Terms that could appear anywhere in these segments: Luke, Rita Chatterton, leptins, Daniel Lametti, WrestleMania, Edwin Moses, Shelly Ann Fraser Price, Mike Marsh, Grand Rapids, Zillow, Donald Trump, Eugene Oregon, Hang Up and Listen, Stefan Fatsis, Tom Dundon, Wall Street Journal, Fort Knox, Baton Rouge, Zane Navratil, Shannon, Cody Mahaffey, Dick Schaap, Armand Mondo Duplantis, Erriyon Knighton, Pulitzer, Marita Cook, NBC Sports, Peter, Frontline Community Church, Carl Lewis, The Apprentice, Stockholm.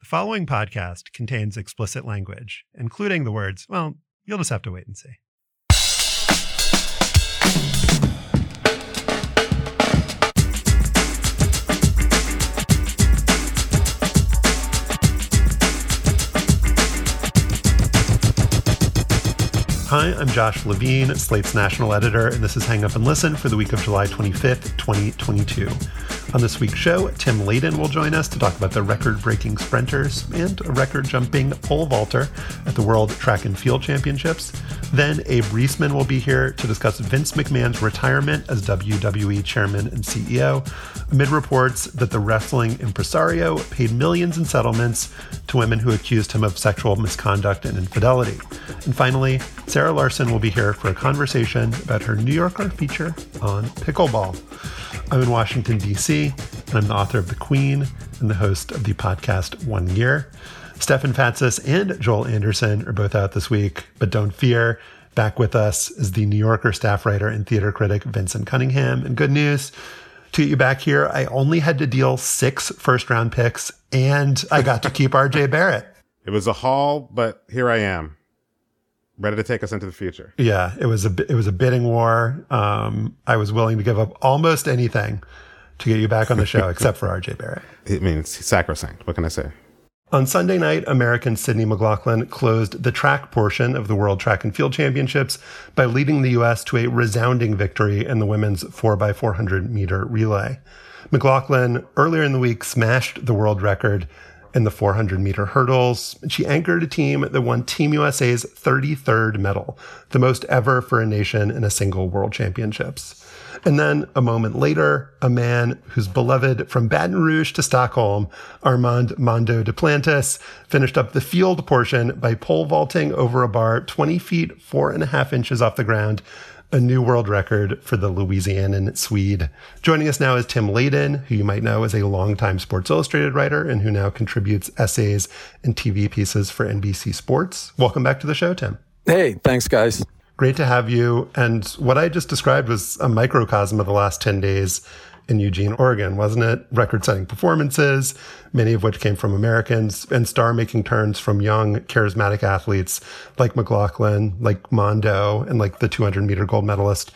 The following podcast contains explicit language, including the words, well, you'll just have to wait and see. Hi, I'm Josh Levine, Slate's national editor, and this is Hang Up and Listen for the week of July 25th, 2022. On this week's show, Tim Layden will join us to talk about the record-breaking sprinters and a record-jumping pole vaulter at the World Track and Field Championships. Then Abe Riesman will be here to discuss Vince McMahon's retirement as WWE chairman and CEO, amid reports that the wrestling impresario paid millions in settlements to women who accused him of sexual misconduct and infidelity. And finally, Sarah Larson will be here for a conversation about her New Yorker feature on pickleball. I'm in Washington, D.C., and I'm the author of The Queen and the host of the podcast One Year. Stefan Fatsis and Joel Anderson are both out this week, but don't fear. Back with us is the New Yorker staff writer and theater critic Vincent Cunningham. And good news to get you back here. I only had to deal 6 first-round picks, and I got to keep RJ Barrett. It was a haul, but here I am, ready to take us into the future. Yeah, it was a bidding war. I was willing to give up almost anything to get you back on the show, except for RJ Barrett. I mean, it's sacrosanct. What can I say? On Sunday night, American Sydney McLaughlin closed the track portion of the World Track and Field Championships by leading the U.S. to a resounding victory in the women's 4x400 meter relay. McLaughlin, earlier in the week, smashed the world record in the 400 meter hurdles. She anchored a team that won Team USA's 33rd medal, the most ever for a nation in a single World Championships. And then a moment later, a man who's beloved from Baton Rouge to Stockholm, Armand Mondo Duplantis, finished up the field portion by pole vaulting over a bar 20 feet, 4.5 inches off the ground, a new world record for the Louisianan Swede. Joining us now is Tim Layden, who you might know as a longtime Sports Illustrated writer and who now contributes essays and TV pieces for NBC Sports. Welcome back to the show, Tim. Hey, thanks, guys. Great to have you. And what I just described was a microcosm of the last 10 days in Eugene, Oregon, wasn't it? Record-setting performances, many of which came from Americans, and star-making turns from young, charismatic athletes like McLaughlin, like Mondo, and like the 200-meter gold medalist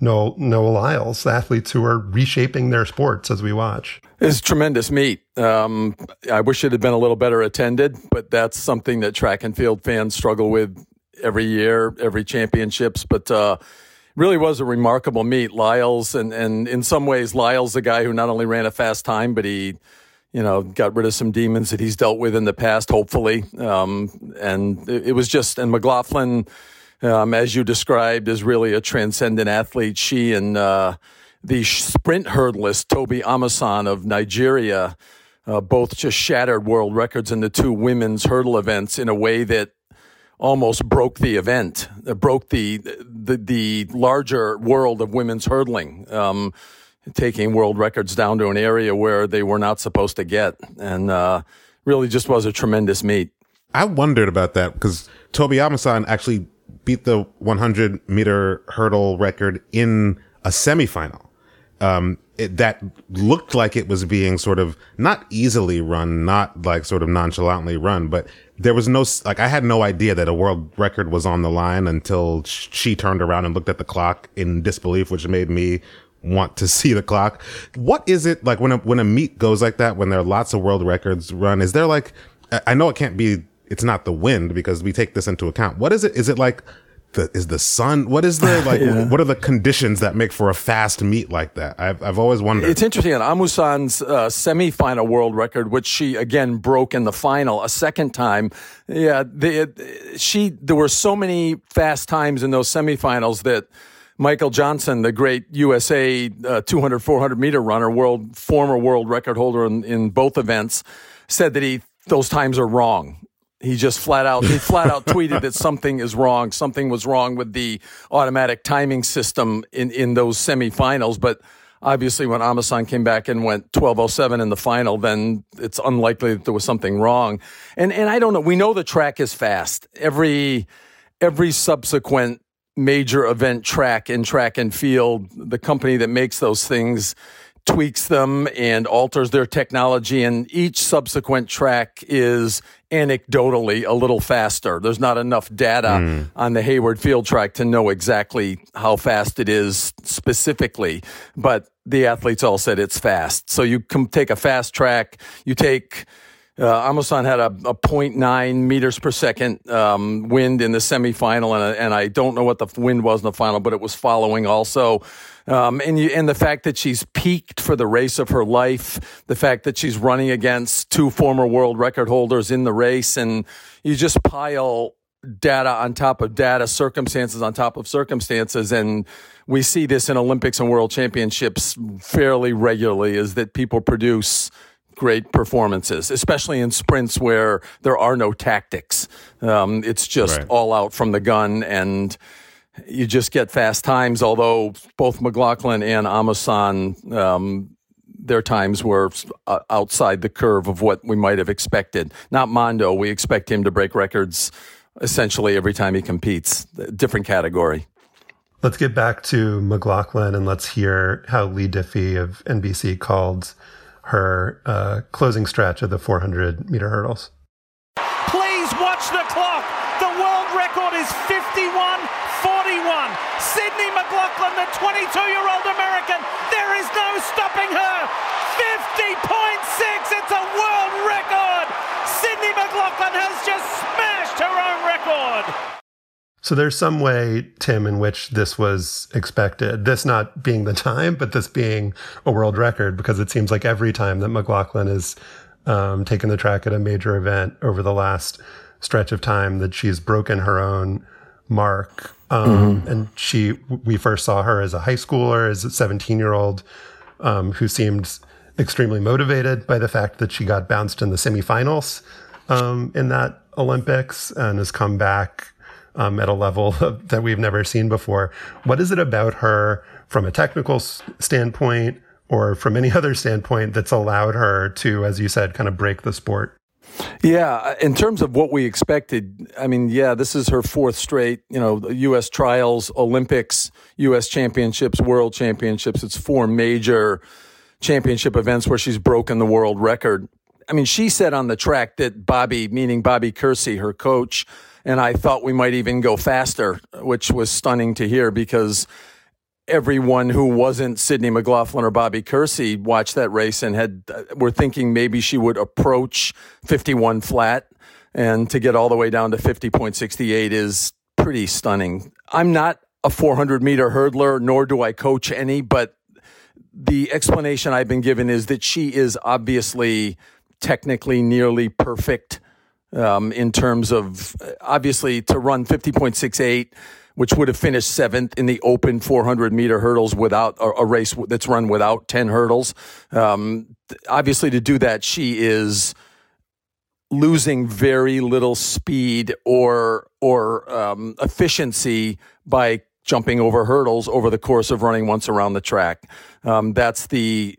Noah Lyles, athletes who are reshaping their sports as we watch. It's tremendous meet. I wish it had been a little better attended, but that's something that track and field fans struggle with every year, every championships, but really was a remarkable meet. Lyles, and in some ways, Lyles, the guy who not only ran a fast time, but he, got rid of some demons that he's dealt with in the past, hopefully. And McLaughlin, as you described, is really a transcendent athlete. She and the sprint hurdlist, Toby Amusan of Nigeria, both just shattered world records in the two women's hurdle events in a way that almost broke the event, broke the larger world of women's hurdling, taking world records down to an area where they were not supposed to get. And really just was a tremendous meet. I wondered about that because Toby Amusan actually beat the 100-meter hurdle record in a semifinal. That looked like it was being sort of not easily run, not like sort of nonchalantly run, but there was no, like, I had no idea that a world record was on the line until she turned around and looked at the clock in disbelief, which made me want to see the clock. What is it like when a meet goes like that, when there are lots of world records run? Is there like, I know it can't be, it's not the wind because we take this into account. What is it? Is it like, is the sun? What is the like? Yeah. What are the conditions that make for a fast meet like that? I've always wondered. It's interesting. And Amusan's semifinal world record, which she again broke in the final a second time. Yeah, there were so many fast times in those semifinals that Michael Johnson, the great USA 200 400 meter runner, former world record holder in both events, said that those times are wrong. He just flat out tweeted that something is wrong. Something was wrong with the automatic timing system in those semifinals. But obviously when Amusan came back and went 12:07 in the final, then it's unlikely that there was something wrong. And I don't know. We know the track is fast. Every subsequent major event track in track and field, the company that makes those things tweaks them and alters their technology, and each subsequent track is anecdotally a little faster. There's not enough data on the Hayward Field track to know exactly how fast it is specifically, but the athletes all said it's fast. So you can take a fast track, you take... Amusan had a 0.9 meters per second wind in the semifinal, and I don't know what the wind was in the final, but it was following also. And the fact that she's peaked for the race of her life, the fact that she's running against two former world record holders in the race, and you just pile data on top of data, circumstances on top of circumstances, and we see this in Olympics and World Championships fairly regularly, is that people produce great performances, especially in sprints where there are no tactics. It's just all out from the gun, and you just get fast times, although both McLaughlin and Amusan, their times were outside the curve of what we might have expected. Not Mondo. We expect him to break records essentially every time he competes. Different category. Let's get back to McLaughlin, and let's hear how Lee Diffie of NBC called her closing stretch of the 400-meter hurdles. Please watch the clock. The world record is 51:41. Sydney McLaughlin, the 22-year-old American. There is no stopping her. 50.6. It's a world record. Sydney McLaughlin has just smashed her own record. So there's some way, Tim, in which this was expected. This not being the time, but this being a world record, because it seems like every time that McLaughlin has taken the track at a major event over the last stretch of time that she's broken her own mark. And we first saw her as a high schooler, as a 17-year-old who seemed extremely motivated by the fact that she got bounced in the semifinals in that Olympics, and has come back at a level that we've never seen before. What is it about her from a technical standpoint or from any other standpoint that's allowed her to, as you said, kind of break the sport? Yeah, in terms of what we expected, I mean, yeah, this is her fourth straight, U.S. trials, Olympics, U.S. championships, world championships. It's four major championship events where she's broken the world record. I mean, she said on the track that Bobby, meaning Bobby Kersee, her coach, and I thought we might even go faster, which was stunning to hear, because everyone who wasn't Sydney McLaughlin or Bobby Kersee watched that race and were thinking maybe she would approach 51 flat, and to get all the way down to 50.68 is pretty stunning. I'm not a 400-meter hurdler, nor do I coach any, but the explanation I've been given is that she is obviously technically nearly perfect. In terms of, obviously, to run 50.68, which would have finished seventh in the open 400-meter hurdles without a race that's run without 10 hurdles. Obviously, to do that, she is losing very little speed or efficiency by jumping over hurdles over the course of running once around the track. That's the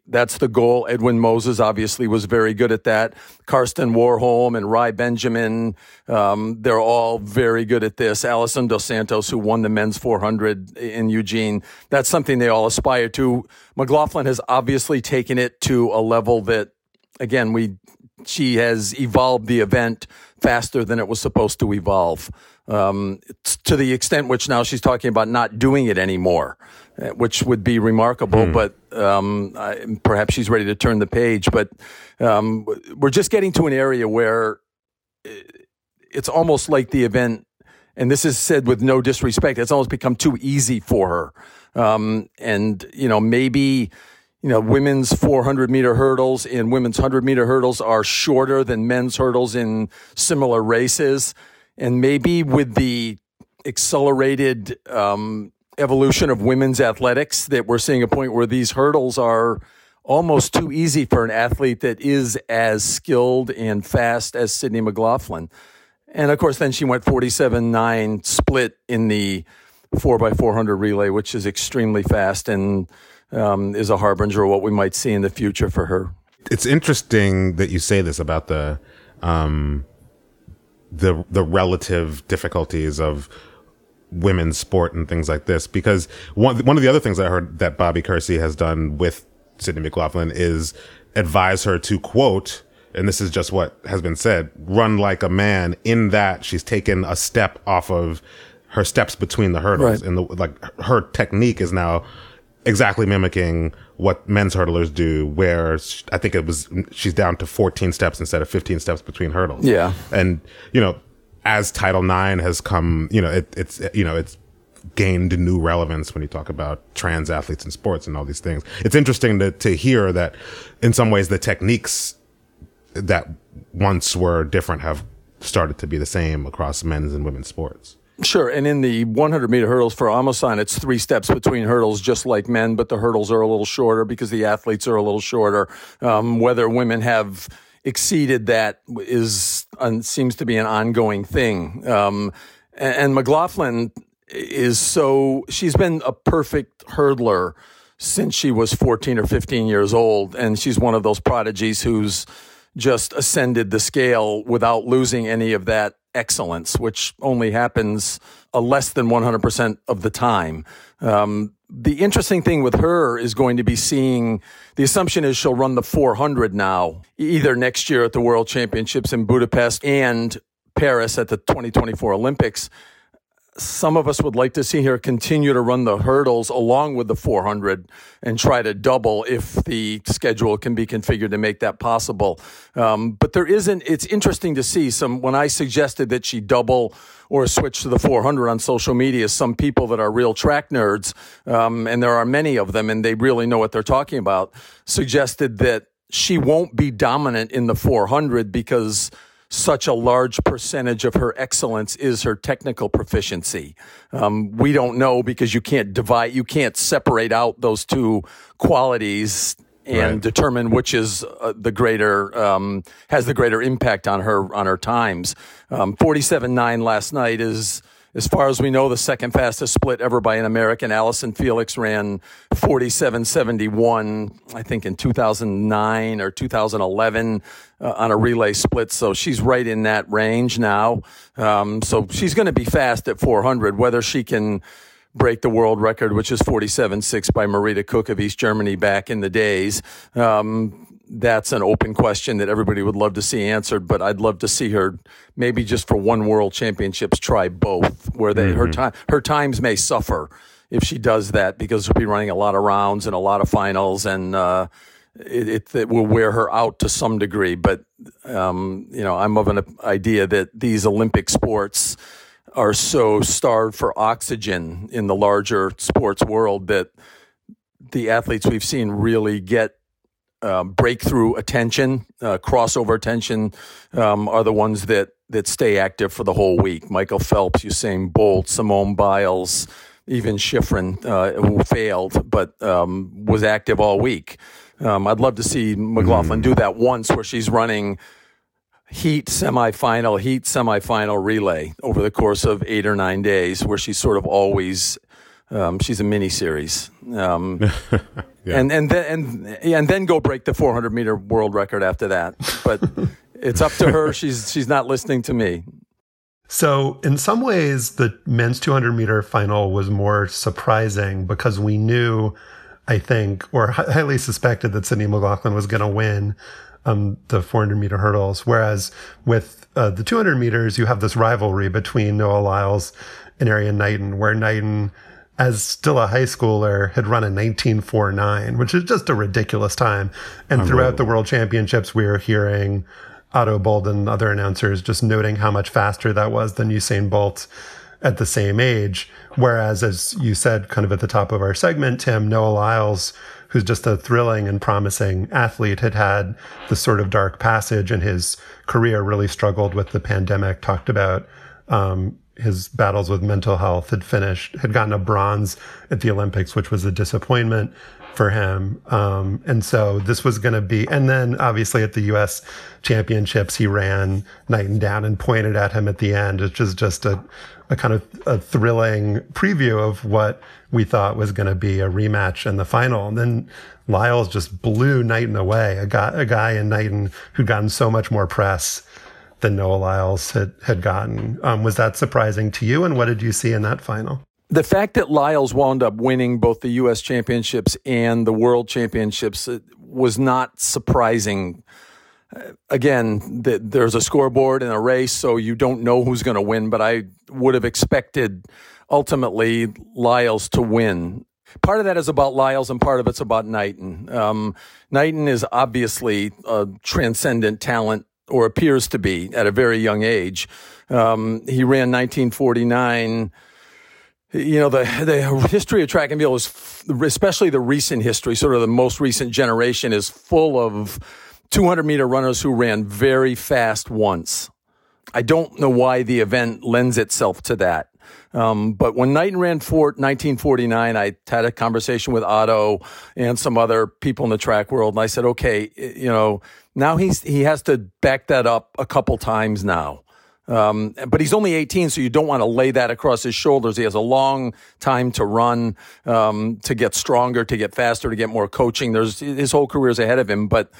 goal. Edwin Moses obviously was very good at that. Karsten Warholm and Ry Benjamin, they're all very good at this. Allison Dos Santos, who won the men's 400 in Eugene, that's something they all aspire to. McLaughlin has obviously taken it to a level that, again, she has evolved the event faster than it was supposed to evolve, to the extent which now she's talking about not doing it anymore, which would be remarkable, but perhaps she's ready to turn the page. But we're just getting to an area where it's almost like the event, and this is said with no disrespect, it's almost become too easy for her. Women's 400-meter hurdles and women's 100-meter hurdles are shorter than men's hurdles in similar races. And maybe with the accelerated evolution of women's athletics, that we're seeing a point where these hurdles are almost too easy for an athlete that is as skilled and fast as Sydney McLaughlin. And of course, then she went 47.9 split in the 4x400 relay, which is extremely fast and is a harbinger of what we might see in the future for her. It's interesting that you say this about the relative difficulties of women's sport and things like this, because one of the other things I heard that Bobby Kersee has done with Sydney McLaughlin is advise her to, quote, and this is just what has been said, run like a man, in that she's taken a step off of her steps between the hurdles. Right. And her technique is now exactly mimicking what men's hurdlers do, where I think it was she's down to 14 steps instead of 15 steps between hurdles. Yeah. And, you know, as Title IX has come, you know, it's gained new relevance when you talk about trans athletes in sports and all these things. It's interesting to hear that in some ways the techniques that once were different have started to be the same across men's and women's sports. Sure, and in the 100-meter hurdles for Amusan, it's 3 steps between hurdles, just like men, but the hurdles are a little shorter because the athletes are a little shorter. Whether women have exceeded that seems to be an ongoing thing. And McLaughlin she's been a perfect hurdler since she was 14 or 15 years old, and she's one of those prodigies who's just ascended the scale without losing any of that excellence, which only happens less than 100% of the time. The interesting thing with her is going to be seeing, the assumption is she'll run the 400 now, either next year at the World Championships in Budapest and Paris at the 2024 Olympics. Some of us would like to see her continue to run the hurdles along with the 400 and try to double if the schedule can be configured to make that possible. But it's interesting to see when I suggested that she double or switch to the 400 on social media, some people that are real track nerds, and there are many of them and they really know what they're talking about, suggested that she won't be dominant in the 400 because such a large percentage of her excellence is her technical proficiency. We don't know, because you can't separate out those two qualities and right. Determine which is has the greater impact on her times. 47.9 last night is, as far as we know, the second fastest split ever by an American. Allison Felix ran 47.71, I think, in 2009 or 2011 on a relay split. So she's right in that range now. So she's going to be fast at 400. Whether she can break the world record, which is 47.6 by Marita Cook of East Germany back in the days, that's an open question that everybody would love to see answered, but I'd love to see her maybe just for one World Championships try both, where her times may suffer if she does that, because she'll be running a lot of rounds and a lot of finals, and it will wear her out to some degree. But I'm of an idea that these Olympic sports are so starved for oxygen in the larger sports world that the athletes we've seen really get breakthrough attention, crossover attention, are the ones that stay active for the whole week. Michael Phelps, Usain Bolt, Simone Biles, even Schifrin, who failed but was active all week. I'd love to see McLaughlin do that once, where she's running heat, semifinal, relay over the course of 8 or 9 days, where she's sort of always she's a mini series, yeah. and then go break the 400-meter world record after that. But it's up to her. She's not listening to me. So in some ways, the men's 200-meter final was more surprising, because we knew, I think, or highly suspected that Sydney McLaughlin was going to win the 400-meter hurdles. Whereas with the 200 meters, you have this rivalry between Noah Lyles and Erriyon Knighton, where Knighton, as still a high schooler, had run a 19.49, which is just a ridiculous time. And throughout the World Championships, we were hearing Otto Bolden and other announcers just noting how much faster that was than Usain Bolt at the same age. Whereas, as you said, kind of at the top of our segment, Tim, Noah Lyles, who's just a thrilling and promising athlete, had this sort of dark passage in his career, really struggled with the pandemic, talked about his battles with mental health had finished, had gotten a bronze at the Olympics, which was a disappointment for him. And so this was going to be, and then obviously at the U.S. Championships, he ran Knighton down and pointed at him at the end, which is just a kind of a thrilling preview of what we thought was going to be a rematch in the final. And then Lyles just blew Knighton away, a guy in Knighton who'd gotten so much more press than Noah Lyles had gotten. Was that surprising to you? And what did you see in that final? The fact that Lyles wound up winning both the U.S. Championships and the World Championships was not surprising. Again, there's a scoreboard and a race, so you don't know who's going to win, but I would have expected ultimately Lyles to win. Part of that is about Lyles and part of it's about Knighton. Knighton is obviously a transcendent talent, or appears to be, at a very young age. He ran 1949. You know, the history of track and field is, especially the recent history, sort of the most recent generation, is full of 200-meter runners who ran very fast once. I don't know why the event lends itself to that. But when Knighton ran 1949, I had a conversation with Otto and some other people in the track world, and I said, okay, you know, now he has to back that up a couple times now. But he's only 18, so you don't want to lay that across his shoulders. He has a long time to run, to get stronger, to get faster, to get more coaching. His whole career is ahead of him. But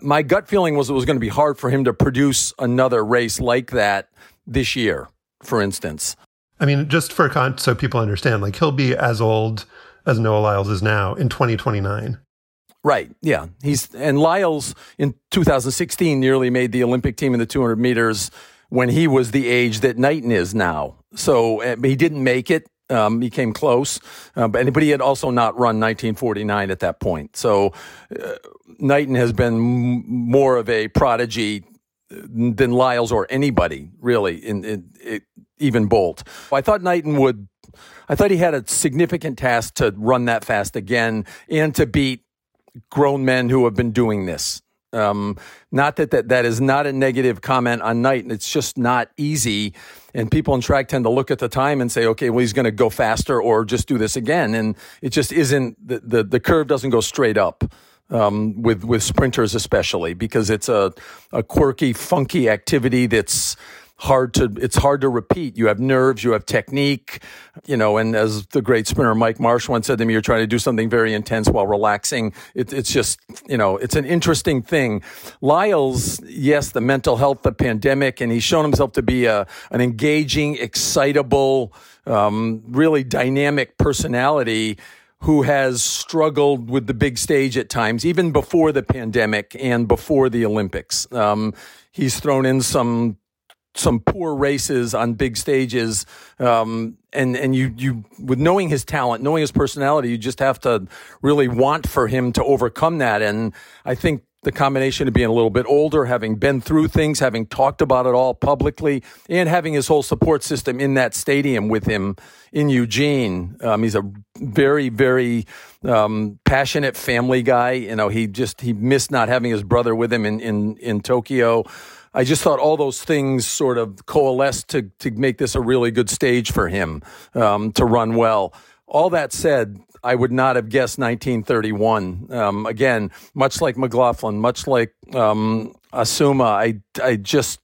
my gut feeling was it was going to be hard for him to produce another race like that this year, for instance. I mean, just for so people understand, like, he'll be as old as Noah Lyles is now in 2029. Right. Yeah. And Lyles in 2016 nearly made the Olympic team in the 200 meters when he was the age that Knighton is now. So he didn't make it. He came close, but he had also not run 1949 at that point. So Knighton has been more of a prodigy than Lyles or anybody, really, even Bolt. I thought Knighton would. I thought he had a significant task to run that fast again and to beat grown men who have been doing this. Not that is not a negative comment on Knighton. It's just not easy. And people in track tend to look at the time and say, okay, well, he's going to go faster or just do this again. And it just isn't, the curve doesn't go straight up, with sprinters, especially because it's a quirky, funky activity that's hard to repeat. You have nerves, you have technique, you know, and as the great sprinter Mike Marsh once said to me, you're trying to do something very intense while relaxing. It's just, you know, it's an interesting thing. Lyles, yes, the mental health, the pandemic, and he's shown himself to be an engaging, excitable, really dynamic personality who has struggled with the big stage at times, even before the pandemic and before the Olympics. He's thrown in some poor races on big stages. And you, with knowing his talent, knowing his personality, you just have to really want for him to overcome that. And I think the combination of being a little bit older, having been through things, having talked about it all publicly, and having his whole support system in that stadium with him in Eugene. He's a very, very passionate family guy. You know, he missed not having his brother with him in Tokyo. I just thought all those things sort of coalesced to make this a really good stage for him, to run well. All that said, I would not have guessed 1931. Again, much like McLaughlin, much like Asuma, I just,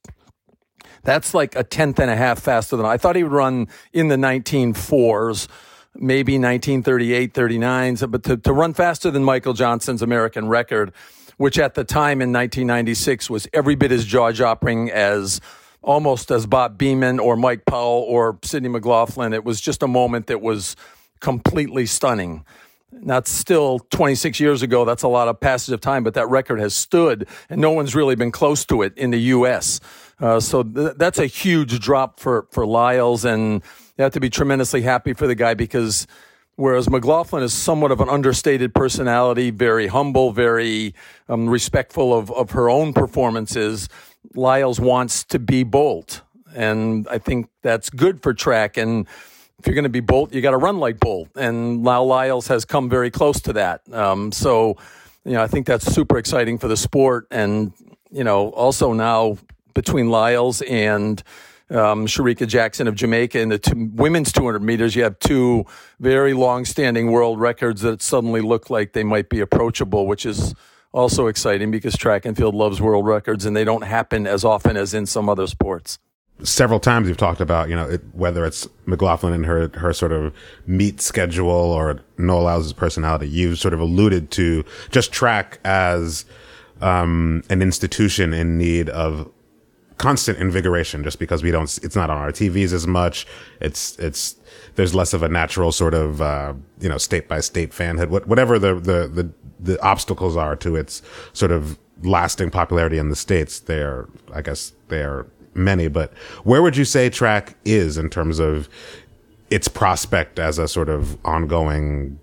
that's like a tenth and a half faster than I thought he would run in the 19.4s. Maybe 1938, 39s, but to run faster than Michael Johnson's American record, which at the time in 1996 was every bit as jaw-dropping as almost as Bob Beamon or Mike Powell or Sydney McLaughlin. It was just a moment that was completely stunning. That's still 26 years ago. That's a lot of passage of time, but that record has stood, and no one's really been close to it in the U.S. So that's a huge drop for Lyles, and you have to be tremendously happy for the guy because whereas McLaughlin is somewhat of an understated personality, very humble, very respectful of her own performances, Lyles wants to be Bolt. And I think that's good for track. And if you're going to be Bolt, you got to run like Bolt. And Lyles has come very close to that. So, you know, I think that's super exciting for the sport. And, you know, also now between Lyles and Sharika Jackson of Jamaica. In the women's 200 meters, you have two very long-standing world records that suddenly look like they might be approachable, which is also exciting because track and field loves world records, and they don't happen as often as in some other sports. Several times we've talked about, whether it's McLaughlin and her sort of meet schedule or Noah Lyles' personality. You've sort of alluded to just track as an institution in need of constant invigoration, just because it's not on our TVs as much. There's less of a natural sort of, state by state fanhood, whatever the obstacles are to its sort of lasting popularity in the States. I guess they are many, but where would you say track is in terms of its prospect as a sort of ongoing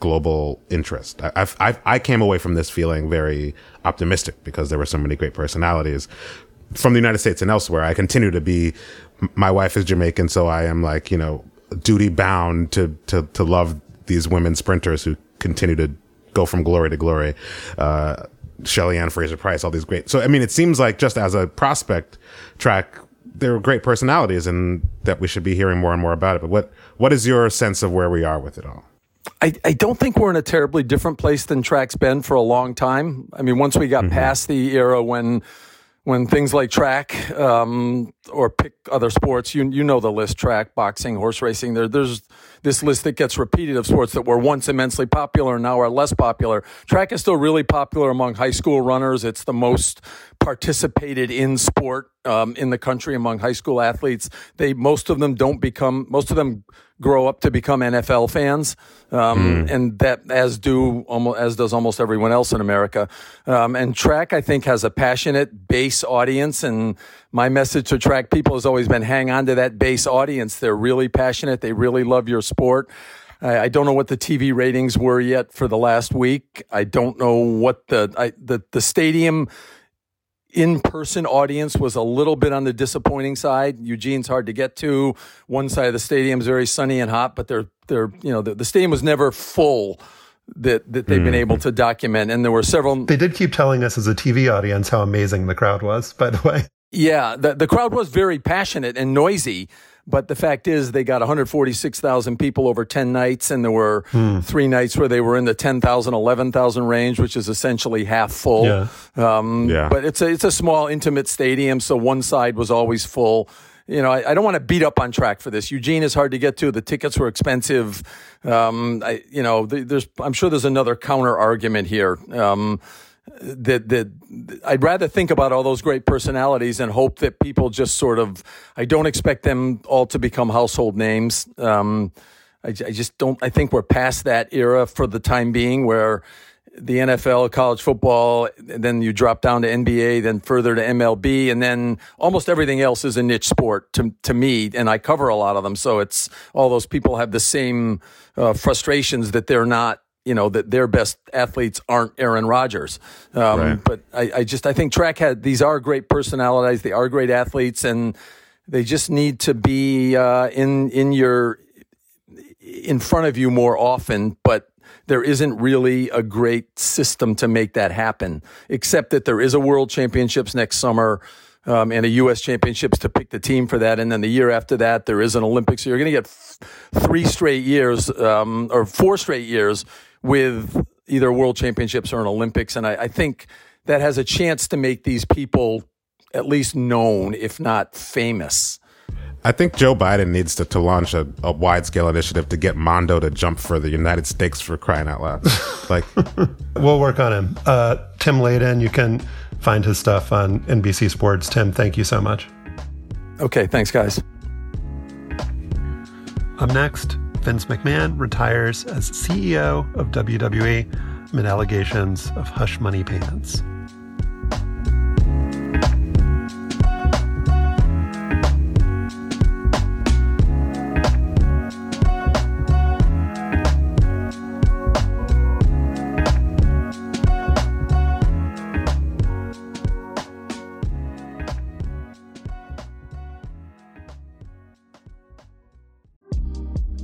global interest? I came away from this feeling very optimistic because there were so many great personalities from the United States and elsewhere. I continue to be, my wife is Jamaican, so I am duty bound to love these women sprinters who continue to go from glory to glory. Shelly Ann Fraser Price, all these great. So, it seems like just as a prospect, track, there are great personalities and that we should be hearing more and more about it. But what is your sense of where we are with it all? I don't think we're in a terribly different place than track's been for a long time. Once we got past the era when things like track or pick other sports, the list, track, boxing, horse racing, there's this list that gets repeated of sports that were once immensely popular and now are less popular. Track is still really popular among high school runners. It's the most participated in sport in the country among high school athletes. Most of them grow up to become NFL fans, and that as does almost everyone else in America. And track, I think, has a passionate base audience, and my message to track people has always been hang on to that base audience. They're really passionate. They really love your sport. I don't know what the TV ratings were yet for the last week. I don't know what the stadium in-person audience was a little bit on the disappointing side. Eugene's hard to get to. One side of the stadium is very sunny and hot, but the stadium was never full that they've been able to document. And there were several. They did keep telling us as a TV audience how amazing the crowd was, by the way. Yeah, the crowd was very passionate and noisy. But the fact is they got 146,000 people over 10 nights, and there were 3 nights where they were in the 10,000, 11,000 range, which is essentially half full. Yeah. But it's a small, intimate stadium, so one side was always full. I don't want to beat up on track for this. Eugene is hard to get to. The tickets were expensive. I'm sure there's another counter argument here. That I'd rather think about all those great personalities and hope that people just I don't expect them all to become household names. I think we're past that era for the time being, where the NFL, college football, then you drop down to NBA, then further to MLB, and then almost everything else is a niche sport to me, and I cover a lot of them. So it's all those people have the same frustrations that they're not, that their best athletes aren't Aaron Rodgers. Right. But I think track these are great personalities. They are great athletes, and they just need to be in front of you more often. But there isn't really a great system to make that happen, except that there is a World Championships next summer. And a U.S. Championships to pick the team for that. And then the year after that, there is an Olympics. So you're going to get 3 straight years or 4 straight years with either World Championships or an Olympics. And I think that has a chance to make these people at least known, if not famous. I think Joe Biden needs to launch a wide-scale initiative to get Mondo to jump for the United States, for crying out loud. We'll work on him. Tim Layden, you can find his stuff on NBC Sports. Tim, thank you so much. Okay, thanks, guys. Up next, Vince McMahon retires as CEO of WWE amid allegations of hush money payments.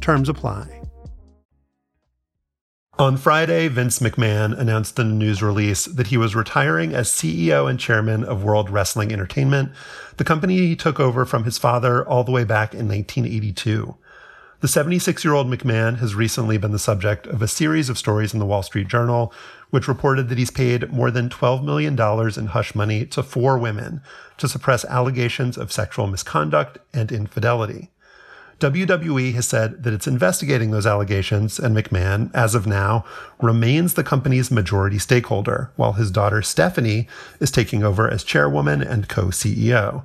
Terms apply. On Friday, Vince McMahon announced in a news release that he was retiring as CEO and chairman of World Wrestling Entertainment, the company he took over from his father all the way back in 1982. The 76-year-old McMahon has recently been the subject of a series of stories in the Wall Street Journal, which reported that he's paid more than $12 million in hush money to four women to suppress allegations of sexual misconduct and infidelity. WWE has said that it's investigating those allegations, and McMahon, as of now, remains the company's majority stakeholder, while his daughter Stephanie is taking over as chairwoman and co-CEO.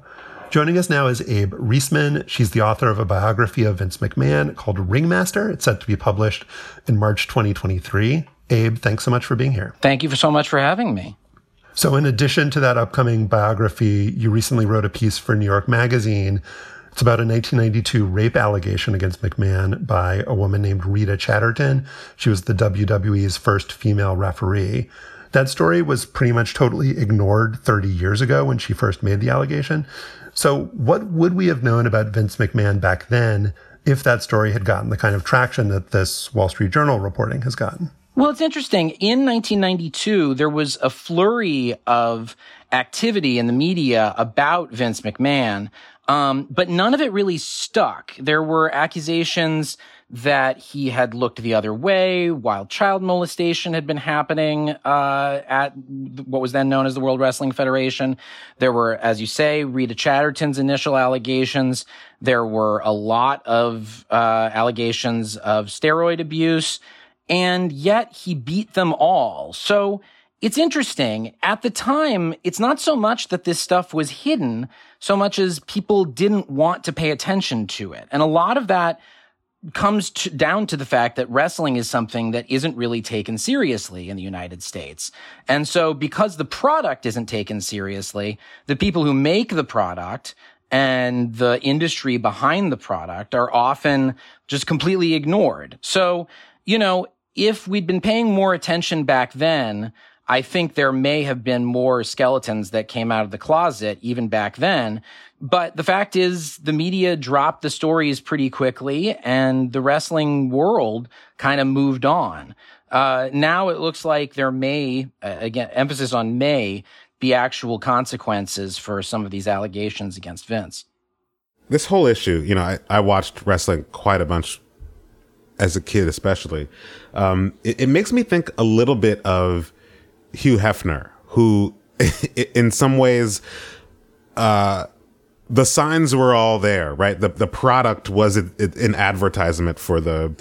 Joining us now is Abe Riesman. She's the author of a biography of Vince McMahon called Ringmaster. It's set to be published in March 2023. Abe, thanks so much for being here. Thank you so much for having me. So in addition to that upcoming biography, you recently wrote a piece for New York Magazine. It's about a 1992 rape allegation against McMahon by a woman named Rita Chatterton. She was the WWE's first female referee. That story was pretty much totally ignored 30 years ago when she first made the allegation. So what would we have known about Vince McMahon back then if that story had gotten the kind of traction that this Wall Street Journal reporting has gotten? Well, it's interesting. In 1992, there was a flurry of activity in the media about Vince McMahon. But none of it really stuck. There were accusations that he had looked the other way, wild child molestation had been happening at what was then known as the World Wrestling Federation. There were, as you say, Rita Chatterton's initial allegations. There were a lot of allegations of steroid abuse, and yet he beat them all. So it's interesting. At the time, it's not so much that this stuff was hidden, so much as people didn't want to pay attention to it. And a lot of that comes down to the fact that wrestling is something that isn't really taken seriously in the United States. And so because the product isn't taken seriously, the people who make the product and the industry behind the product are often just completely ignored. So, you know, if we'd been paying more attention back then, I think there may have been more skeletons that came out of the closet even back then. But the fact is the media dropped the stories pretty quickly and the wrestling world kind of moved on. Now it looks like there may, again, emphasis on may, be actual consequences for some of these allegations against Vince. This whole issue, you know, I watched wrestling quite a bunch as a kid, especially. It makes me think a little bit of Hugh Hefner, who in some ways, the signs were all there, right? The product was an advertisement for the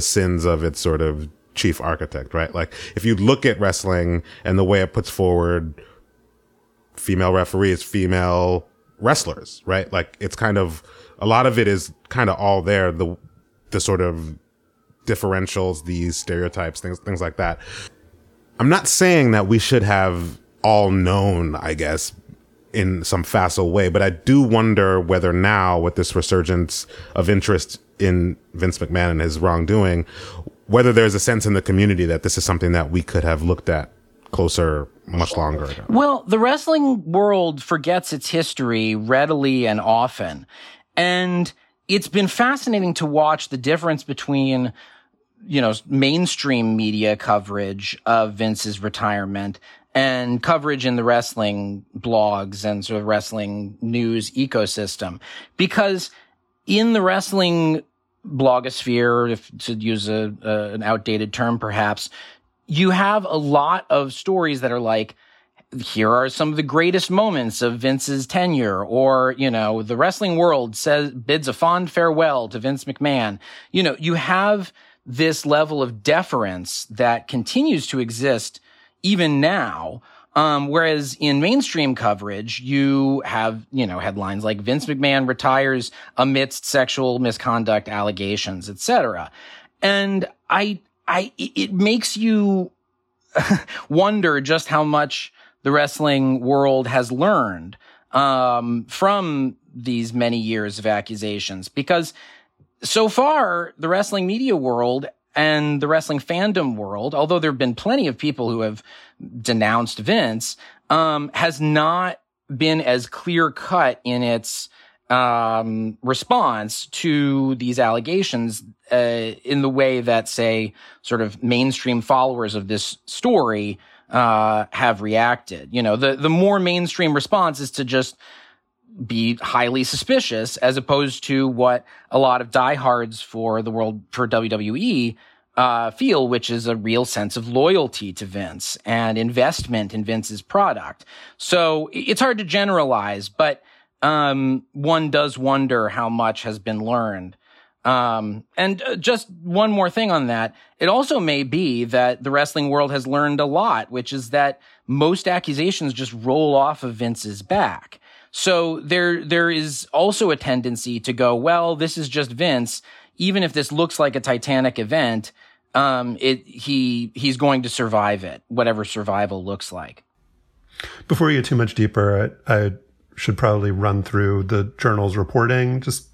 sins of its sort of chief architect, right? Like if you look at wrestling and the way it puts forward female referees, female wrestlers, right? Like it's kind of, a lot of it is kind of all there. The sort of differentials, these stereotypes, things like that. I'm not saying that we should have all known, I guess, in some facile way, but I do wonder whether now, with this resurgence of interest in Vince McMahon and his wrongdoing, whether there's a sense in the community that this is something that we could have looked at closer much longer ago. Well, the wrestling world forgets its history readily and often. And it's been fascinating to watch the difference between, you know, mainstream media coverage of Vince's retirement and coverage in the wrestling blogs and sort of wrestling news ecosystem. Because in the wrestling blogosphere, if to use an outdated term perhaps, you have a lot of stories that are like, here are some of the greatest moments of Vince's tenure, or, you know, the wrestling world bids a fond farewell to Vince McMahon. You know, you have this level of deference that continues to exist even now. Whereas in mainstream coverage, you have, you know, headlines like Vince McMahon retires amidst sexual misconduct allegations, etc. And it makes you wonder just how much the wrestling world has learned from these many years of accusations, because so far the wrestling media world and the wrestling fandom world, although there have been plenty of people who have denounced Vince, has not been as clear-cut in its response to these allegations in the way that, say, sort of mainstream followers of this story have reacted. You know, the more mainstream response is to just be highly suspicious, as opposed to what a lot of diehards for WWE feel, which is a real sense of loyalty to Vince and investment in Vince's product. So it's hard to generalize, but one does wonder how much has been learned. And just one more thing on that. It also may be that the wrestling world has learned a lot, which is that most accusations just roll off of Vince's back. So there is also a tendency to go, well, this is just Vince. Even if this looks like a Titanic event, he's going to survive it, whatever survival looks like. Before we get too much deeper, I should probably run through the journal's reporting just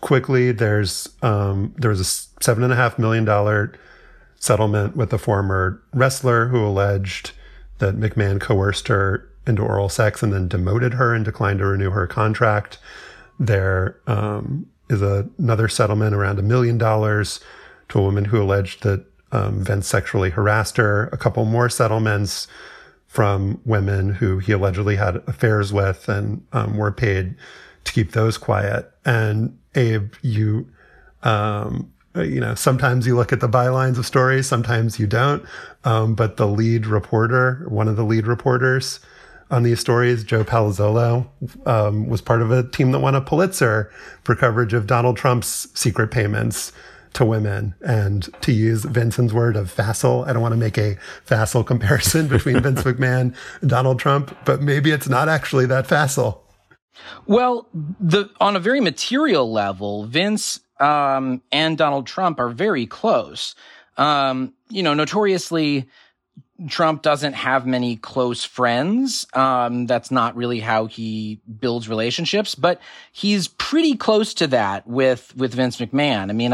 quickly. There was a $7.5 million settlement with a former wrestler who alleged that McMahon coerced her into oral sex and then demoted her and declined to renew her contract. There is another settlement around $1 million to a woman who alleged that Vince sexually harassed her. A couple more settlements from women who he allegedly had affairs with and were paid to keep those quiet. And Abe, you know, sometimes you look at the bylines of stories, sometimes you don't. But the lead reporter, one of the lead reporters on these stories, Joe Palazzolo, was part of a team that won a Pulitzer for coverage of Donald Trump's secret payments to women. And to use Vincent's word of facile, I don't want to make a facile comparison between Vince McMahon and Donald Trump, but maybe it's not actually that facile. Well, on a very material level, Vince and Donald Trump are very close. You know, notoriously, Trump doesn't have many close friends. That's not really how he builds relationships, but he's pretty close to that with Vince McMahon. I mean,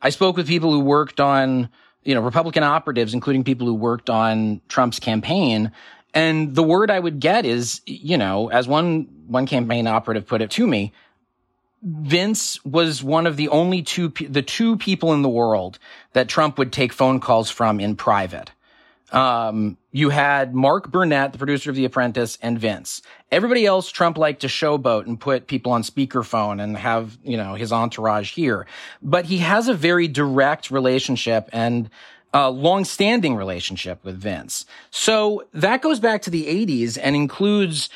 I spoke with people who worked on, you know, Republican operatives, including people who worked on Trump's campaign. And the word I would get is, you know, as one campaign operative put it to me, Vince was one of the only two people in the world that Trump would take phone calls from in private. You had Mark Burnett, the producer of The Apprentice, and Vince. Everybody else, Trump liked to showboat and put people on speakerphone and have, you know, his entourage here. But he has a very direct relationship and a long-standing relationship with Vince. So that goes back to the 80s and includes,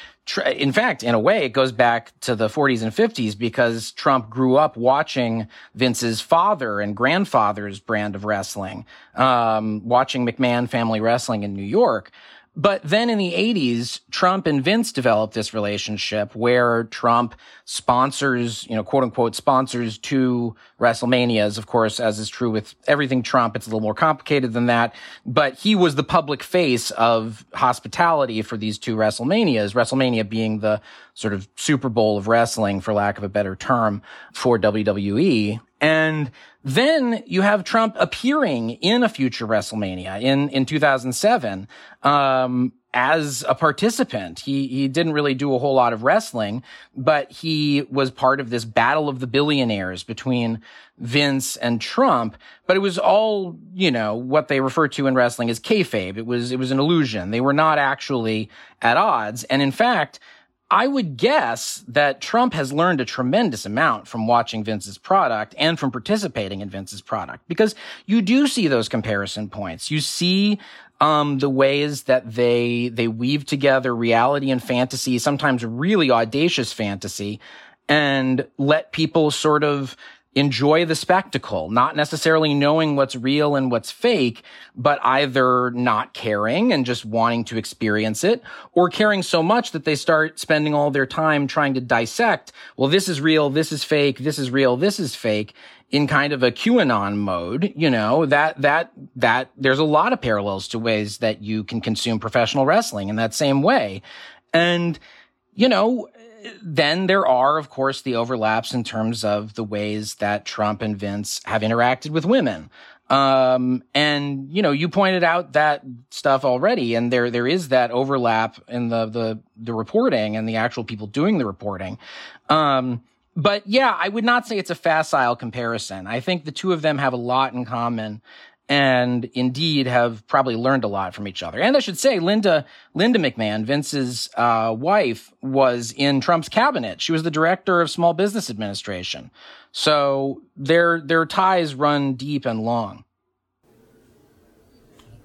in fact, in a way, it goes back to the 40s and 50s, because Trump grew up watching Vince's father and grandfather's brand of wrestling, watching McMahon family wrestling in New York. But then in the 80s, Trump and Vince developed this relationship where Trump sponsors, you know, quote unquote, sponsors two WrestleManias. Of course, as is true with everything Trump, it's a little more complicated than that. But he was the public face of hospitality for these two WrestleManias, WrestleMania being the sort of Super Bowl of wrestling, for lack of a better term, for WWE. And then you have Trump appearing in a future WrestleMania in 2007, as a participant. He didn't really do a whole lot of wrestling, but he was part of this battle of the billionaires between Vince and Trump. But it was all, you know, what they refer to in wrestling as kayfabe. It was an illusion. They were not actually at odds. And in fact, I would guess that Trump has learned a tremendous amount from watching Vince's product and from participating in Vince's product, because you do see those comparison points. You see the ways that they weave together reality and fantasy, sometimes really audacious fantasy, and let people sort of enjoy the spectacle, not necessarily knowing what's real and what's fake, but either not caring and just wanting to experience it, or caring so much that they start spending all their time trying to dissect, well, this is real, this is fake, this is real, this is fake, in kind of a QAnon mode. You know, that there's a lot of parallels to ways that you can consume professional wrestling in that same way. And you know, then there are, of course, the overlaps in terms of the ways that Trump and Vince have interacted with women. And, you know, you pointed out that stuff already, and there is that overlap in the reporting and the actual people doing the reporting. But yeah, I would not say it's a facile comparison. I think the two of them have a lot in common and indeed have probably learned a lot from each other. And I should say, Linda McMahon, Vince's wife, was in Trump's cabinet. She was the director of Small Business Administration. So their ties run deep and long.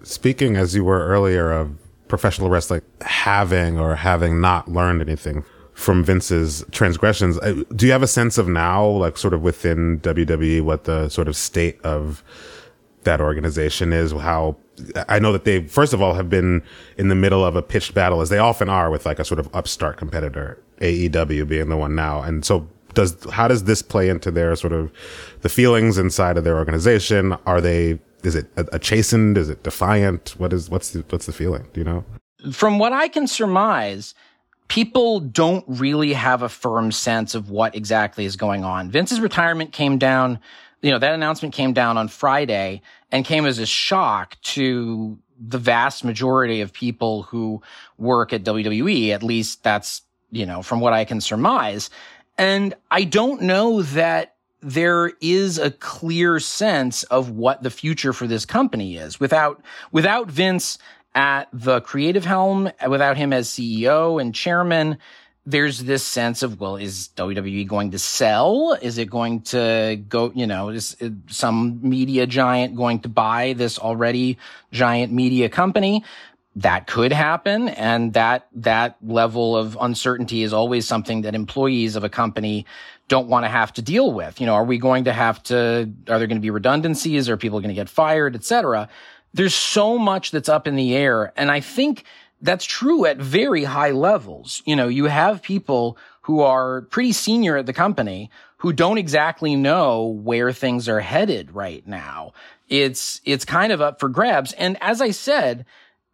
Speaking, as you were earlier, of professional wrestling having or having not learned anything from Vince's transgressions, do you have a sense of now, like sort of within WWE, what the sort of state of that organization is? How I know that they, first of all, have been in the middle of a pitched battle, as they often are, with like a sort of upstart competitor, AEW being the one now. And so how does this play into their sort of the feelings inside of their organization? Is it a chastened? Is it defiant? What's the feeling? Do you know? From what I can surmise, people don't really have a firm sense of what exactly is going on. Vince's retirement came down, you know, that announcement came down on Friday and came as a shock to the vast majority of people who work at WWE. At least that's, you know, from what I can surmise. And I don't know that there is a clear sense of what the future for this company is without Vince at the creative helm, without him as CEO and chairman. There's this sense of, well, is WWE going to sell? Is it going to go, you know, is some media giant going to buy this already giant media company? That could happen. And that level of uncertainty is always something that employees of a company don't want to have to deal with. You know, are there going to be redundancies? Are people going to get fired, et cetera? There's so much that's up in the air, and I think that's true at very high levels. You know, you have people who are pretty senior at the company who don't exactly know where things are headed right now. It's kind of up for grabs. And as I said,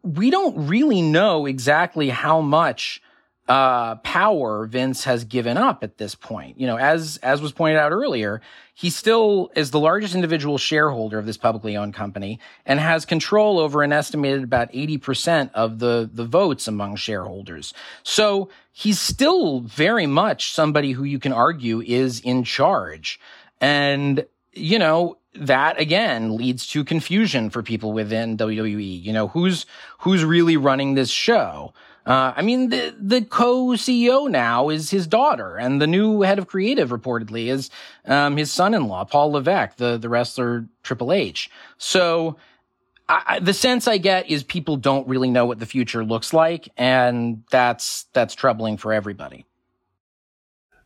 we don't really know exactly how much power Vince has given up at this point. You know, as was pointed out earlier, he still is the largest individual shareholder of this publicly owned company and has control over an estimated about 80% of the votes among shareholders. So he's still very much somebody who you can argue is in charge. And, you know, that again leads to confusion for people within WWE. You know, who's really running this show? I mean, the co-CEO now is his daughter, and the new head of creative reportedly is his son-in-law, Paul Levesque, the wrestler Triple H. So the sense I get is people don't really know what the future looks like, and that's troubling for everybody.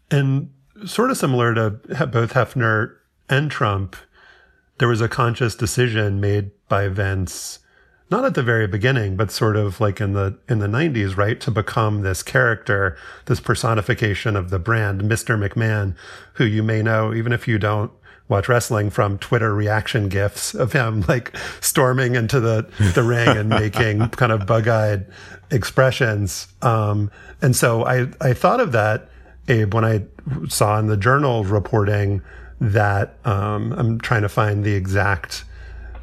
And sort of similar to both Hefner and Trump, there was a conscious decision made by Vince, not at the very beginning, but sort of like in the 90s, right, to become this character, this personification of the brand, Mr. McMahon, who you may know, even if you don't watch wrestling, from Twitter reaction GIFs of him like storming into the ring and making kind of bug-eyed expressions. And so I thought of that, Abe, when I saw in the Journal reporting that I'm trying to find the exact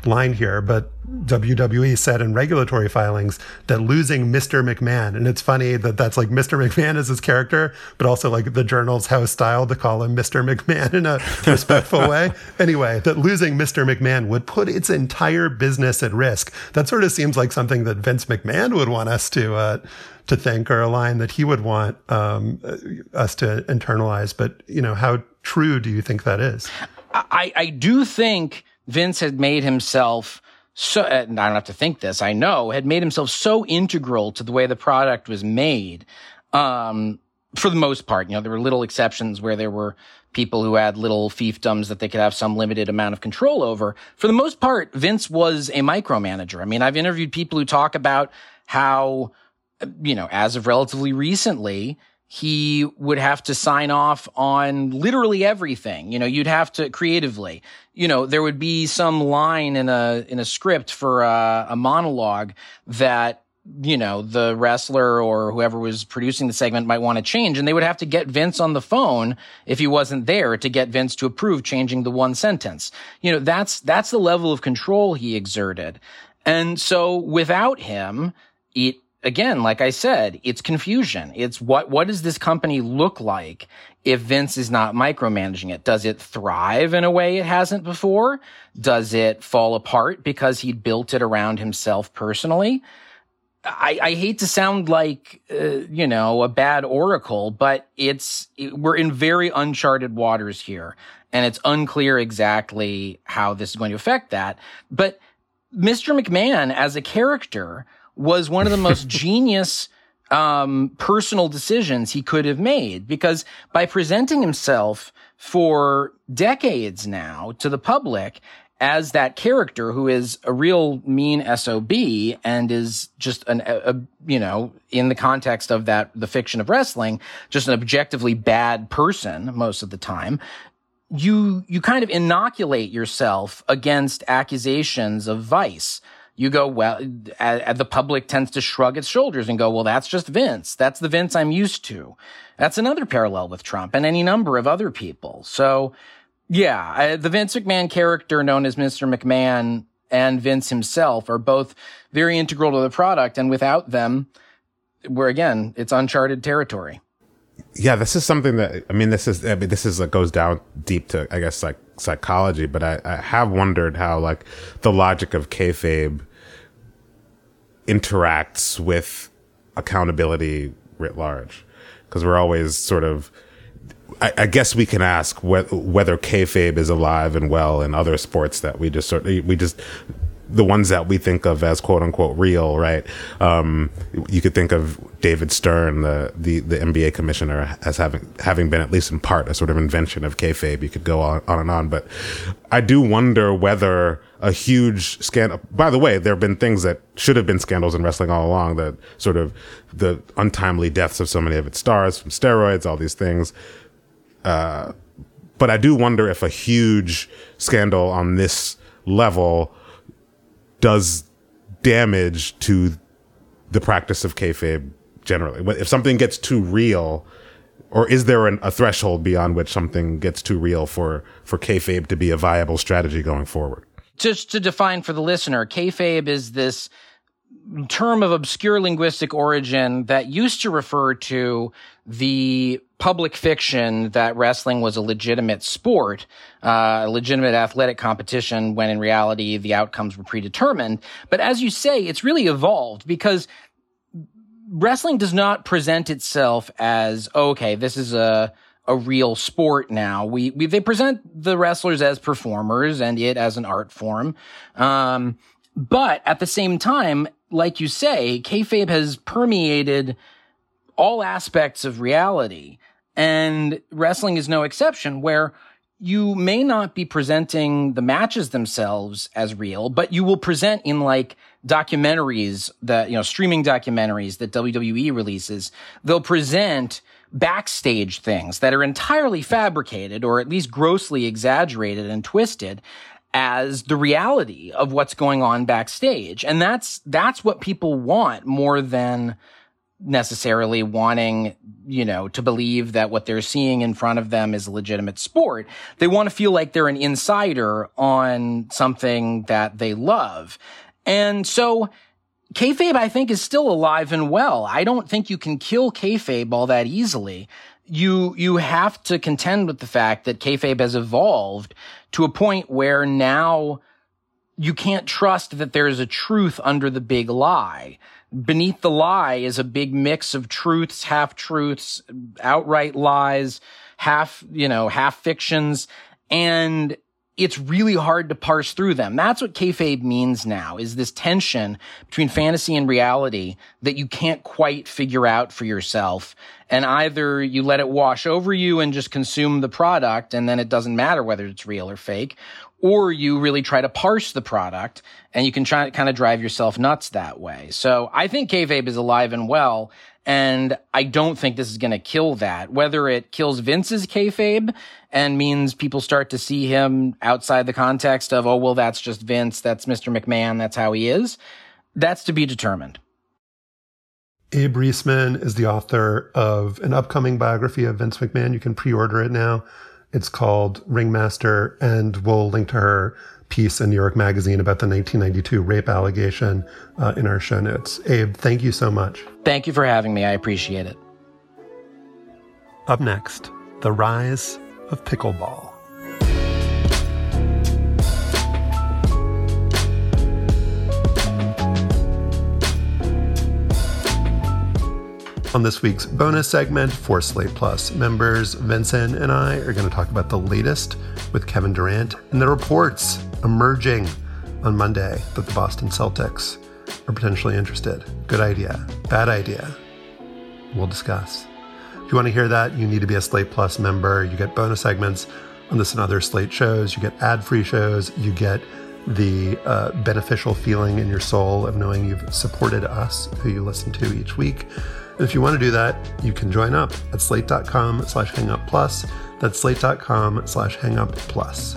line here, but WWE said in regulatory filings that losing Mr. McMahon, and it's funny that that's like Mr. McMahon is his character, but also like the Journal's house style to call him Mr. McMahon in a respectful way. Anyway, that losing Mr. McMahon would put its entire business at risk. That sort of seems like something that Vince McMahon would want us to think, or a line that he would want us to internalize. But, you know, how true do you think that is? I do think Vince had made himself so, and I don't have to think this, I know, had made himself so integral to the way the product was made, for the most part. You know, there were little exceptions where there were people who had little fiefdoms that they could have some limited amount of control over. For the most part, Vince was a micromanager. I mean, I've interviewed people who talk about how, you know, as of relatively recently, he would have to sign off on literally everything. You know, you'd have to creatively, you know, there would be some line in a script for a monologue that you know, the wrestler or whoever was producing the segment might want to change. And they would have to get Vince on the phone if he wasn't there to get Vince to approve changing the one sentence. You know, that's the level of control he exerted. And so without him, it, again, like I said, it's confusion. It's what does this company look like if Vince is not micromanaging it? Does it thrive in a way it hasn't before? Does it fall apart because he built it around himself personally? I hate to sound like, you know, a bad oracle, but we're in very uncharted waters here, and it's unclear exactly how this is going to affect that. But Mr. McMahon as a character was one of the most genius personal decisions he could have made, because by presenting himself for decades now to the public as that character who is a real mean SOB and is just you know, in the context of that, the fiction of wrestling, just an objectively bad person most of the time, you kind of inoculate yourself against accusations of vice. You go, well, the public tends to shrug its shoulders and go, well, that's just Vince. That's the Vince I'm used to. That's another parallel with Trump and any number of other people. So, yeah, the Vince McMahon character known as Mr. McMahon and Vince himself are both very integral to the product. And without them, we're, again, it's uncharted territory. Yeah, this is something that, this goes down deep to, I guess, like psychology, but I have wondered how, like, the logic of kayfabe interacts with accountability writ large. Because we're always sort of, I guess we can ask whether kayfabe is alive and well in other sports that we just the ones that we think of as quote unquote real, right? You could think of David Stern, the NBA commissioner, as having been at least in part a sort of invention of kayfabe. You could go on and on, but I do wonder whether a huge scandal, by the way, there have been things that should have been scandals in wrestling all along, that sort of the untimely deaths of so many of its stars from steroids, all these things. But I do wonder if a huge scandal on this level does damage to the practice of kayfabe generally. If something gets too real, or is there a threshold beyond which something gets too real for kayfabe to be a viable strategy going forward? Just to define for the listener, kayfabe is this term of obscure linguistic origin that used to refer to the public fiction that wrestling was a legitimate sport, a legitimate athletic competition, when in reality the outcomes were predetermined. But as you say, it's really evolved, because wrestling does not present itself as, okay, this is a real sport now. They present the wrestlers as performers and it as an art form. But at the same time, like you say, kayfabe has permeated all aspects of reality, and wrestling is no exception, where you may not be presenting the matches themselves as real, but you will present in, like, documentaries that, you know, streaming documentaries that WWE releases, they'll present backstage things that are entirely fabricated, or at least grossly exaggerated and twisted, as the reality of what's going on backstage. And that's what people want, more than necessarily wanting, you know, to believe that what they're seeing in front of them is a legitimate sport. They want to feel like they're an insider on something that they love. And so kayfabe, I think, is still alive and well. I don't think you can kill kayfabe all that easily. You have to contend with the fact that kayfabe has evolved to a point where now you can't trust that there is a truth under the big lie. Beneath the lie is a big mix of truths, half-truths, outright lies, half fictions, and it's really hard to parse through them. That's what kayfabe means now, is this tension between fantasy and reality that you can't quite figure out for yourself. And either you let it wash over you and just consume the product, and then it doesn't matter whether it's real or fake, or you really try to parse the product, and you can try to kind of drive yourself nuts that way. So I think kayfabe is alive and well, and I don't think this is going to kill that. Whether it kills Vince's kayfabe and means people start to see him outside the context of, oh, well, that's just Vince, that's Mr. McMahon, that's how he is, that's to be determined. Abe Riesman is the author of an upcoming biography of Vince McMahon. You can pre-order it now. It's called Ringmaster, and we'll link to her piece in New York Magazine about the 1992 rape allegation in our show notes. Abe, thank you so much. Thank you for having me. I appreciate it. Up next, the rise of pickleball. On this week's bonus segment for Slate Plus members, Vincent and I are going to talk about the latest with Kevin Durant and the reports emerging on Monday that the Boston Celtics are potentially interested. Good idea. Bad idea. We'll discuss. If you want to hear that, you need to be a Slate Plus member. You get bonus segments on this and other Slate shows. You get ad-free shows. You get the beneficial feeling in your soul of knowing you've supported us, who you listen to each week. And if you want to do that, you can join up at slate.com/hangup plus. That's slate.com/hangup plus.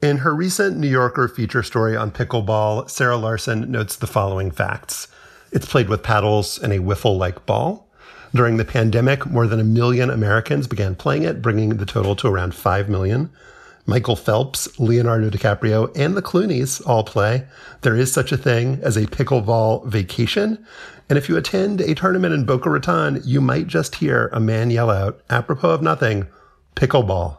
In her recent New Yorker feature story on pickleball, Sarah Larson notes the following facts. It's played with paddles and a wiffle-like ball. During the pandemic, more than 1 million Americans began playing it, bringing the total to around 5 million. Michael Phelps, Leonardo DiCaprio, and the Clooneys all play. There is such a thing as a pickleball vacation. And if you attend a tournament in Boca Raton, you might just hear a man yell out, apropos of nothing, pickleball.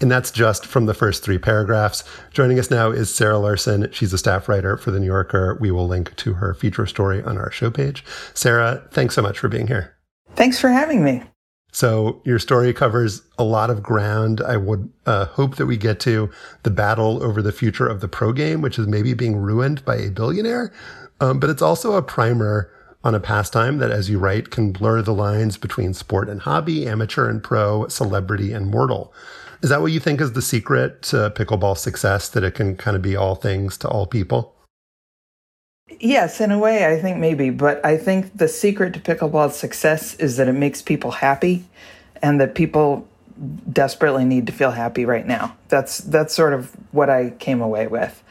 And that's just from the first three paragraphs. Joining us now is Sarah Larson. She's a staff writer for The New Yorker. We will link to her feature story on our show page. Sarah, thanks so much for being here. Thanks for having me. So your story covers a lot of ground. I would hope that we get to the battle over the future of the pro game, which is maybe being ruined by a billionaire. But it's also a primer on a pastime that, as you write, can blur the lines between sport and hobby, amateur and pro, celebrity and mortal. Is that what you think is the secret to pickleball success, that it can kind of be all things to all people? Yes, in a way, I think maybe. But I think the secret to pickleball's success is that it makes people happy, and that people desperately need to feel happy right now. That's sort of what I came away with.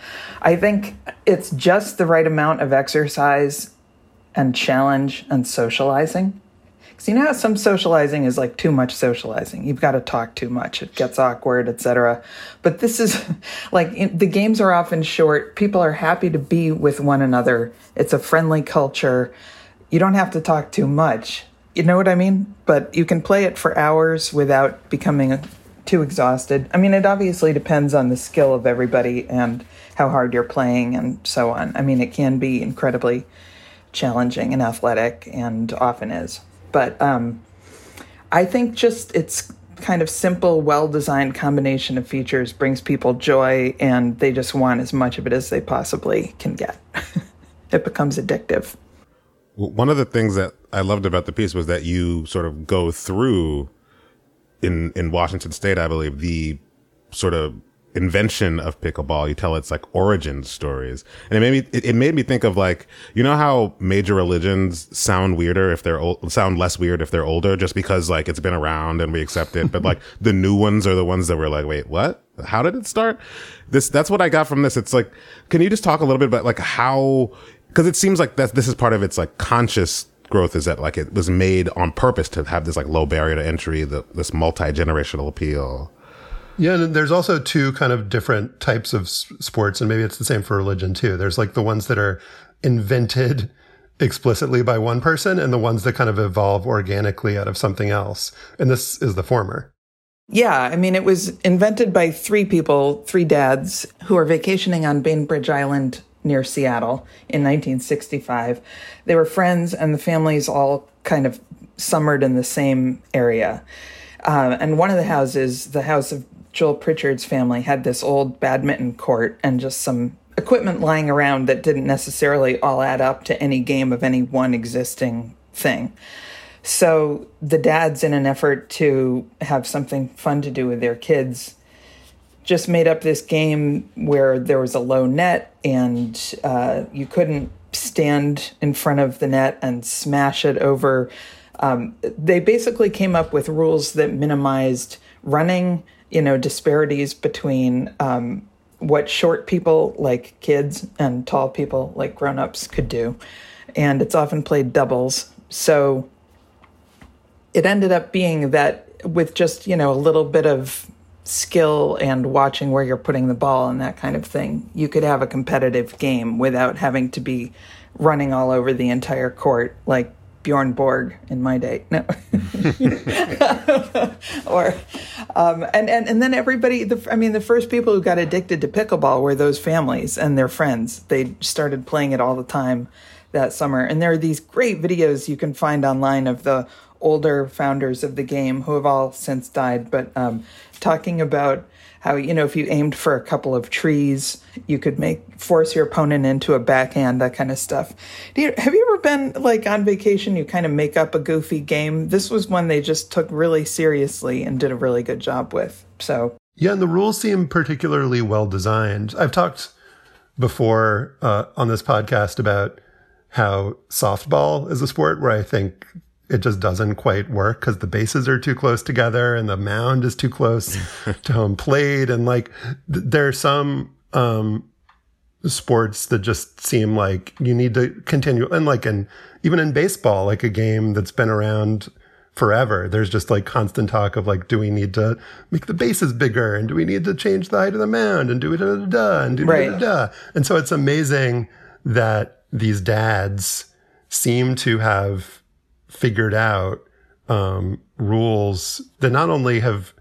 I think it's just the right amount of exercise and challenge and socializing. So you know how some socializing is like too much socializing. You've got to talk too much. It gets awkward, etc. But this is the games are often short. People are happy to be with one another. It's a friendly culture. You don't have to talk too much. You know what I mean? But you can play it for hours without becoming too exhausted. I mean, it obviously depends on the skill of everybody and how hard you're playing and so on. I mean, it can be incredibly challenging and athletic, and often is. But I think just its kind of simple, well-designed combination of features brings people joy, and they just want as much of it as they possibly can get. It becomes addictive. One of the things that I loved about the piece was that you sort of go through, in Washington State, I believe, the sort of invention of pickleball. You tell its like origin stories, and it made me think of, like, you know how major religions sound weirder if they're old, sound less weird if they're older, just because like it's been around and we accept it. But like the new ones are the ones that we're like, wait, what? How did it start? That's what I got from this. It's like, can you just talk a little bit about like how? Because it seems like that this is part of its like conscious growth, is that like it was made on purpose to have this like low barrier to entry, this multi-generational appeal. Yeah, and there's also two kind of different types of sports, and maybe it's the same for religion too. There's like the ones that are invented explicitly by one person, and the ones that kind of evolve organically out of something else. And this is the former. Yeah, I mean, it was invented by three people, three dads, who are vacationing on Bainbridge Island near Seattle in 1965. They were friends, and the families all kind of summered in the same area. And one of the houses, the house of Joel Pritchard's family, had this old badminton court and just some equipment lying around that didn't necessarily all add up to any game of any one existing thing. So the dads, in an effort to have something fun to do with their kids, just made up this game where there was a low net and you couldn't stand in front of the net and smash it over. They basically came up with rules that minimized running, you know, disparities between what short people like kids and tall people like grown-ups could do. And it's often played doubles. So it ended up being that with just, you know, a little bit of skill and watching where you're putting the ball and that kind of thing, you could have a competitive game without having to be running all over the entire court like Bjorn Borg in my day. No. Or and then everybody, the first people who got addicted to pickleball were those families and their friends. They started playing it all the time that summer. And there are these great videos you can find online of the older founders of the game who have all since died, but talking about how, you know, if you aimed for a couple of trees, you could force your opponent into a backhand, that kind of stuff. Have you ever been, like, on vacation, you kind of make up a goofy game? This was one they just took really seriously and did a really good job with. So yeah, and the rules seem particularly well designed. I've talked before on this podcast about how softball is a sport where I think it just doesn't quite work because the bases are too close together and the mound is too close to home plate. And like, there are some sports that just seem like you need to continue. And like, even in baseball, like a game that's been around forever, there's just like constant talk of like, do we need to make the bases bigger? And do we need to change the height of the mound? And do it, And so it's amazing that these dads seem to have figured out rules that not only have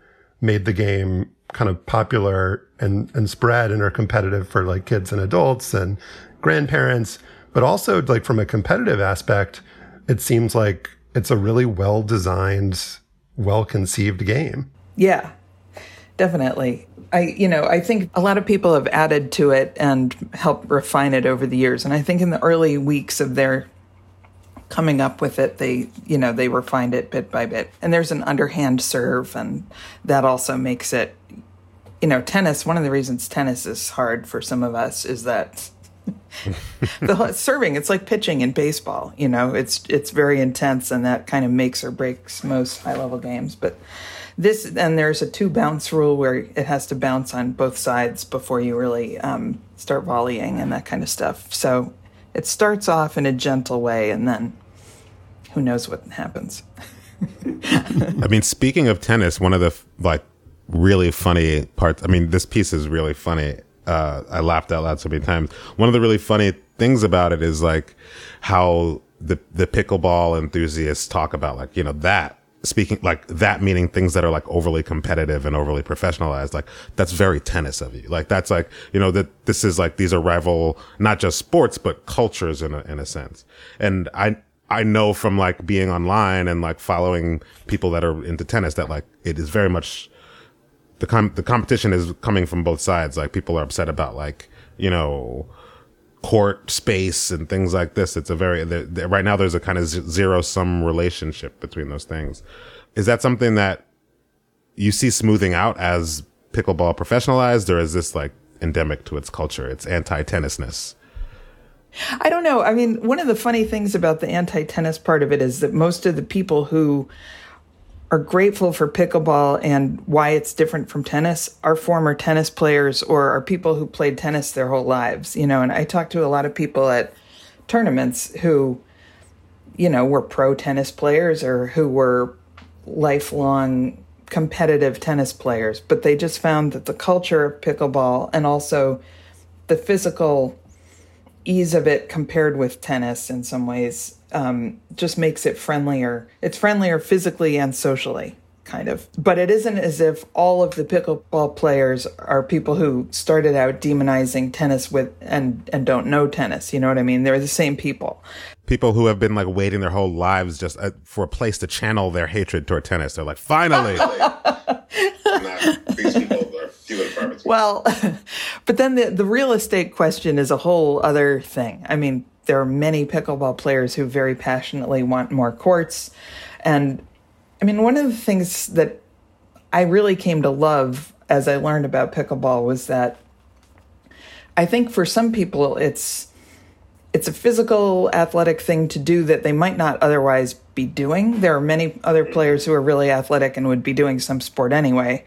made the game kind of popular and spread and are competitive for like kids and adults and grandparents, but also like from a competitive aspect, it seems like it's a really well-designed, well-conceived game. Yeah, definitely. I think a lot of people have added to it and helped refine it over the years. And I think in the early weeks of their coming up with it, they refined it bit by bit. And there's an underhand serve, and that also makes it, tennis. One of the reasons tennis is hard for some of us is that the serving, it's like pitching in baseball, it's very intense, and that kind of makes or breaks most high-level games. But this, and there's a 2-bounce rule where it has to bounce on both sides before you really start volleying and that kind of stuff. So it starts off in a gentle way, and then who knows what happens. I mean, speaking of tennis, one of the really funny parts, this piece is really funny. I laughed out loud so many times. One of the really funny things about it is like how the pickleball enthusiasts talk about like, that speaking like that, meaning things that are like overly competitive and overly professionalized. Like that's very tennis of you. Like that's like, that this is like, these are rival, not just sports, but cultures in a sense. And I know from like being online and like following people that are into tennis that like it is very much the competition is coming from both sides. Like people are upset about like, court space and things like this. It's a very right now there's a kind of zero sum relationship between those things. Is that something that you see smoothing out as pickleball professionalized, or is this like endemic to its culture, its anti-tennisness? I don't know. One of the funny things about the anti-tennis part of it is that most of the people who are grateful for pickleball and why it's different from tennis are former tennis players or are people who played tennis their whole lives, and I talked to a lot of people at tournaments who, were pro tennis players or who were lifelong competitive tennis players, but they just found that the culture of pickleball and also the physical ease of it compared with tennis in some ways just makes it friendlier. It's friendlier physically and socially, kind of. But it isn't as if all of the pickleball players are people who started out demonizing tennis and don't know tennis. You know what I mean? They're the same people. people who have been like waiting their whole lives just for a place to channel their hatred toward tennis. They're like, finally. These people are few and far between. Well, but then the real estate question is a whole other thing. I mean, there are many pickleball players who very passionately want more courts. And I mean, one of the things that I really came to love as I learned about pickleball was that I think for some people it's a physical, athletic thing to do that they might not otherwise be doing. There are many other players who are really athletic and would be doing some sport anyway.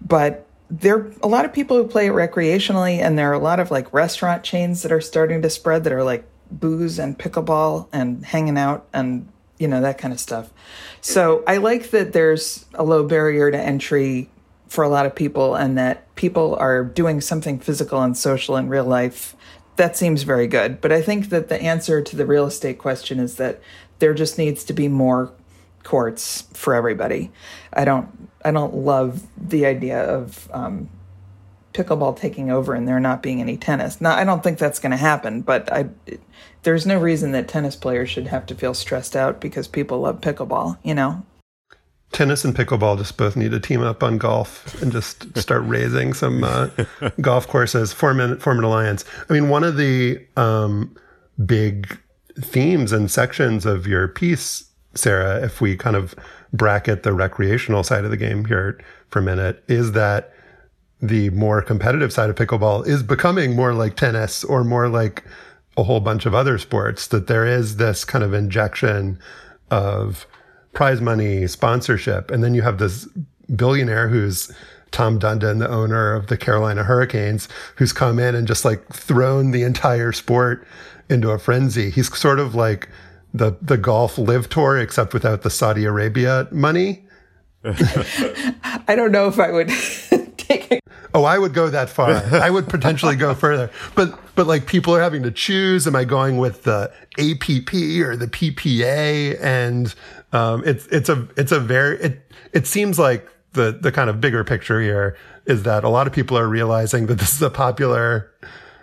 But there are a lot of people who play it recreationally, and there are a lot of like restaurant chains that are starting to spread that are like booze and pickleball and hanging out and, you know, that kind of stuff. So I like that there's a low barrier to entry for a lot of people, and that people are doing something physical and social in real life. That seems very good. But I think that the answer to the real estate question is that there just needs to be more courts for everybody. I don't love the idea of pickleball taking over and there not being any tennis. Now, I don't think that's going to happen, but there's no reason that tennis players should have to feel stressed out because people love pickleball, you know? Tennis and pickleball just both need to team up on golf and just start raising some golf courses, form an alliance. I mean, one of the big themes and sections of your piece, Sarah, if we kind of bracket the recreational side of the game here for a minute, is that the more competitive side of pickleball is becoming more like tennis or more like a whole bunch of other sports, that there is this kind of injection of prize money, sponsorship, and then you have this billionaire who's Tom Dundon, the owner of the Carolina Hurricanes, who's come in and just like thrown the entire sport into a frenzy. He's sort of like the golf live tour, except without the Saudi Arabia money. I don't know if I would take it. Oh, I would go that far. I would potentially go further. But like people are having to choose, am I going with the APP or the PPA? And it seems like the kind of bigger picture here is that a lot of people are realizing that this is a popular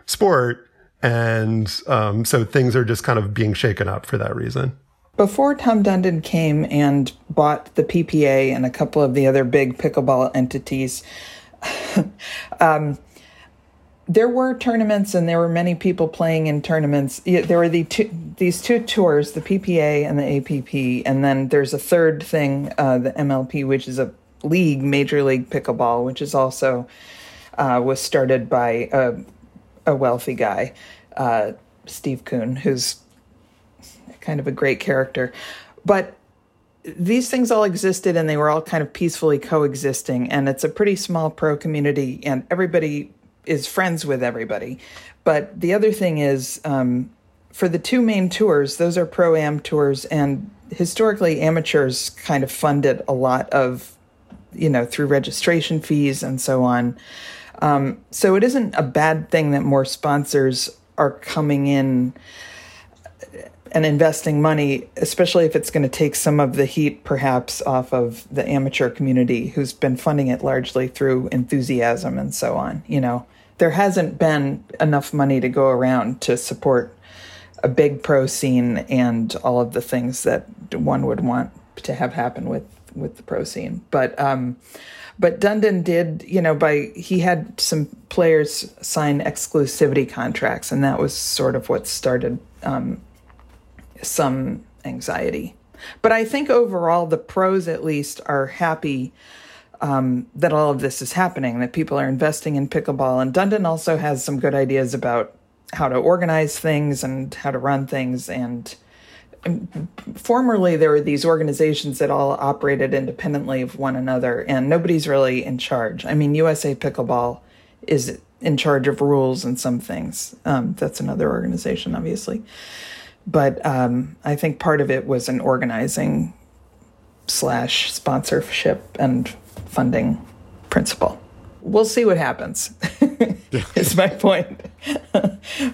sport. And so things are just kind of being shaken up for that reason. Before Tom Dundon came and bought the PPA and a couple of the other big pickleball entities, there were tournaments and there were many people playing in tournaments. There were these two tours, the PPA and the APP, and then there's a third thing, the MLP, which is a league, Major League Pickleball, which is also was started by a wealthy guy, Steve Kuhn, who's kind of a great character. But these things all existed and they were all kind of peacefully coexisting. And it's a pretty small pro community and everybody is friends with everybody. But the other thing is, for the two main tours, those are pro-am tours, and historically amateurs kind of funded a lot of, you know, through registration fees and so on. So it isn't a bad thing that more sponsors are coming in and investing money, especially if it's going to take some of the heat perhaps off of the amateur community who's been funding it largely through enthusiasm and so on. You know, there hasn't been enough money to go around to support a big pro scene and all of the things that one would want to have happen with the pro scene. But Dundon did, you know, he had some players sign exclusivity contracts, and that was sort of what started some anxiety. But I think overall the pros at least are happy that all of this is happening, that people are investing in pickleball. And Dundon also has some good ideas about how to organize things and how to run things. And formerly there were these organizations that all operated independently of one another, and nobody's really in charge. I mean, USA Pickleball is in charge of rules and some things. That's another organization, obviously. But I think part of it was an organizing / sponsorship and funding principle. We'll see what happens, is my point.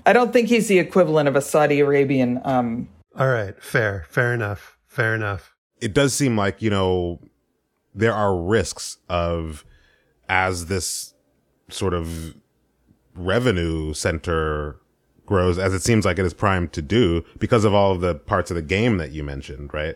I don't think he's the equivalent of a Saudi Arabian. All right. Fair enough. It does seem like, you know, there are risks of, as this sort of revenue center grows, as it seems like it is primed to do because of all of the parts of the game that you mentioned, right?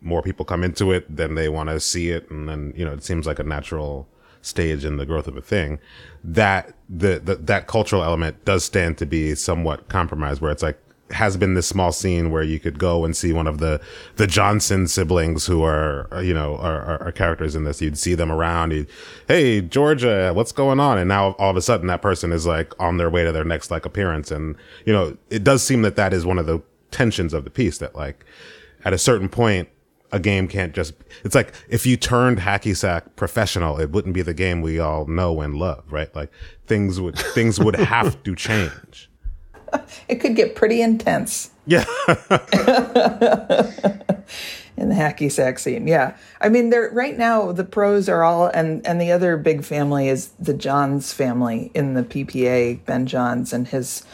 More people come into it than they want to see it. And then, you know, it seems like a natural stage in the growth of a thing, that that cultural element does stand to be somewhat compromised, where it's like, has been this small scene where you could go and see one of the Johnson siblings who are, you know, are characters in this. You'd see them around. Hey, Georgia, what's going on? And now all of a sudden that person is like on their way to their next like appearance. And, you know, it does seem that that is one of the tensions of the piece, that like at a certain point, a game can't just, it's like if you turned hacky sack professional, it wouldn't be the game we all know and love, right? Like things would have to change. It could get pretty intense. Yeah. In the hacky sack scene. Yeah. I mean, they're right now the pros are all, and the other big family is the Johns family in the PPA, Ben Johns and his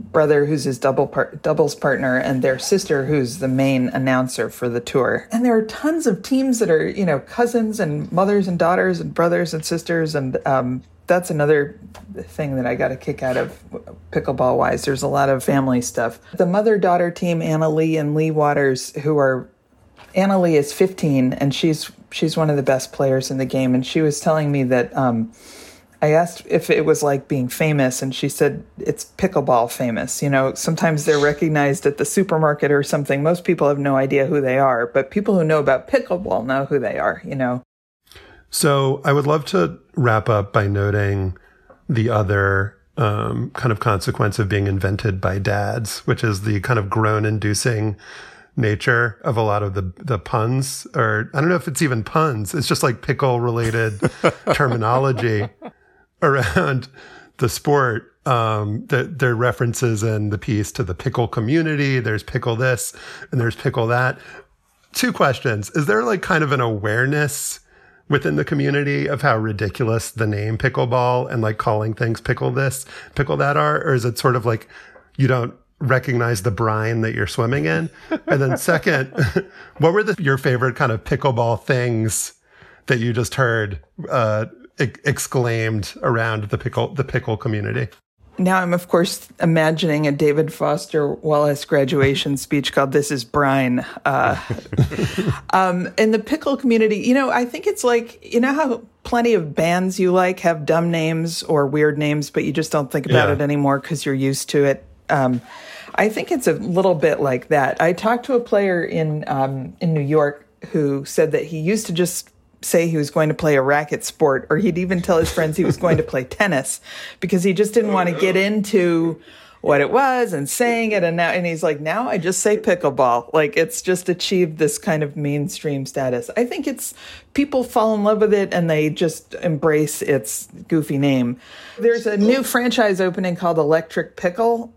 brother, who's his doubles partner, and their sister, who's the main announcer for the tour. And there are tons of teams that are, you know, cousins and mothers and daughters and brothers and sisters. And that's another thing that I got a kick out of pickleball-wise. There's a lot of family stuff. The mother-daughter team, Anna Lee and Lee Waters, who are... Anna Lee is 15, and she's one of the best players in the game. And she was telling me that... I asked if it was like being famous, and she said it's pickleball famous. You know, sometimes they're recognized at the supermarket or something. Most people have no idea who they are, but people who know about pickleball know who they are, you know. So I would love to wrap up by noting the other kind of consequence of being invented by dads, which is the kind of groan-inducing nature of a lot of the puns, or I don't know if it's even puns. It's just like pickle-related terminology around the sport. There are references in the piece to the pickle community. There's pickle this and there's pickle that. Two questions. Is there like kind of an awareness within the community of how ridiculous the name pickleball and like calling things pickle this, pickle that are? Or is it sort of like you don't recognize the brine that you're swimming in? And then second, what were your favorite kind of pickleball things that you just heard exclaimed around the pickle community? Now I'm of course imagining a David Foster Wallace graduation speech called "This Is Brine." In the pickle community, you know, I think it's like, you know how plenty of bands you like have dumb names or weird names, but you just don't think about it anymore because you're used to it. I think it's a little bit like that. I talked to a player in New York who said that he used to just say he was going to play a racket sport, or he'd even tell his friends he was going to play tennis because he just didn't want to get into what it was and saying it. And he's like, now I just say pickleball. Like, it's just achieved this kind of mainstream status. I think it's people fall in love with it and they just embrace its goofy name. There's a new franchise opening called Electric Pickle.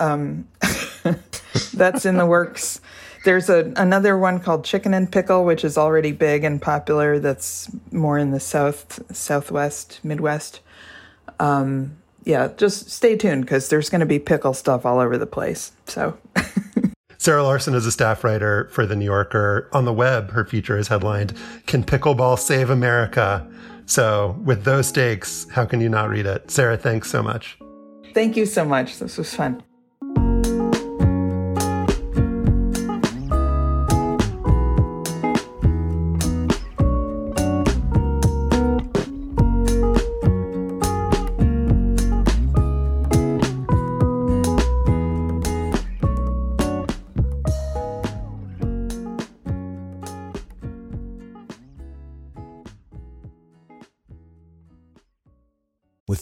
That's in the works. There's another one called Chicken and Pickle, which is already big and popular. That's more in the Southwest, Midwest. Yeah, just stay tuned because there's going to be pickle stuff all over the place. So, Sarah Larson is a staff writer for The New Yorker. On the web, her feature is headlined, "Can Pickleball Save America?" So with those stakes, how can you not read it? Sarah, thanks so much. Thank you so much. This was fun. With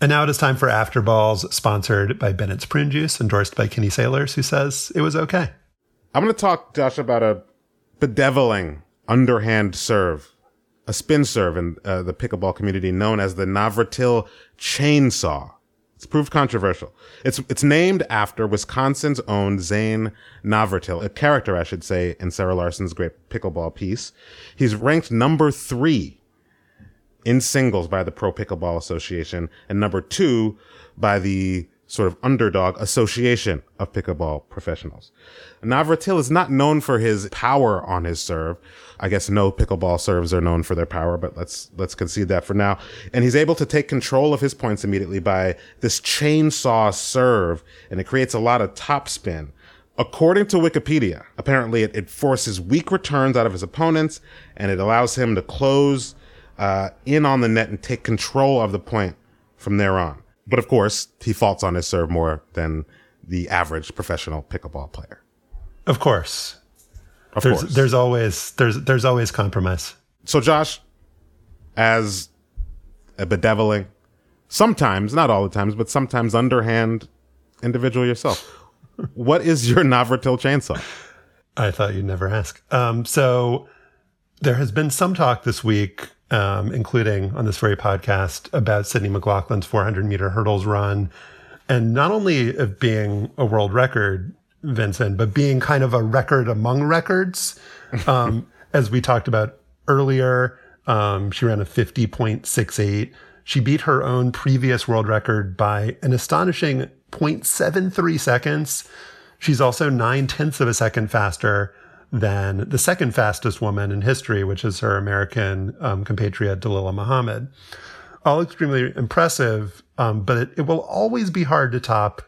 And now it is time for After Balls, sponsored by Bennett's Prune Juice, endorsed by Kenny Sailors, who says it was okay. I'm going to talk, Josh, about a bedeviling underhand serve, a spin serve in the pickleball community known as the Navratil chainsaw. It's proved controversial. It's named after Wisconsin's own Zane Navratil, a character, I should say, in Sarah Larson's great pickleball piece. He's ranked number 3 in singles by the Pro Pickleball Association and number 2 by the sort of underdog association of pickleball professionals. Navratil is not known for his power on his serve. I guess no pickleball serves are known for their power, but let's concede that for now. And he's able to take control of his points immediately by this chainsaw serve, and it creates a lot of topspin. According to Wikipedia, apparently it forces weak returns out of his opponents, and it allows him to close in on the net and take control of the point from there on. But of course, he faults on his serve more than the average professional pickleball player. Of course. There's always compromise. So Josh, as a bedeviling, sometimes, not all the times, but sometimes underhand individual yourself, what is your Navratil chainsaw? I thought you'd never ask. So there has been some talk this week, including on this very podcast, about Sydney McLaughlin's 400-meter hurdles run, and not only of being a world record, Vincent, but being kind of a record among records. As we talked about earlier, she ran a 50.68. She beat her own previous world record by an astonishing 0.73 seconds. She's also 0.9 of a second faster than the second fastest woman in history, which is her American compatriot, Dalila Muhammad. All extremely impressive, but it will always be hard to top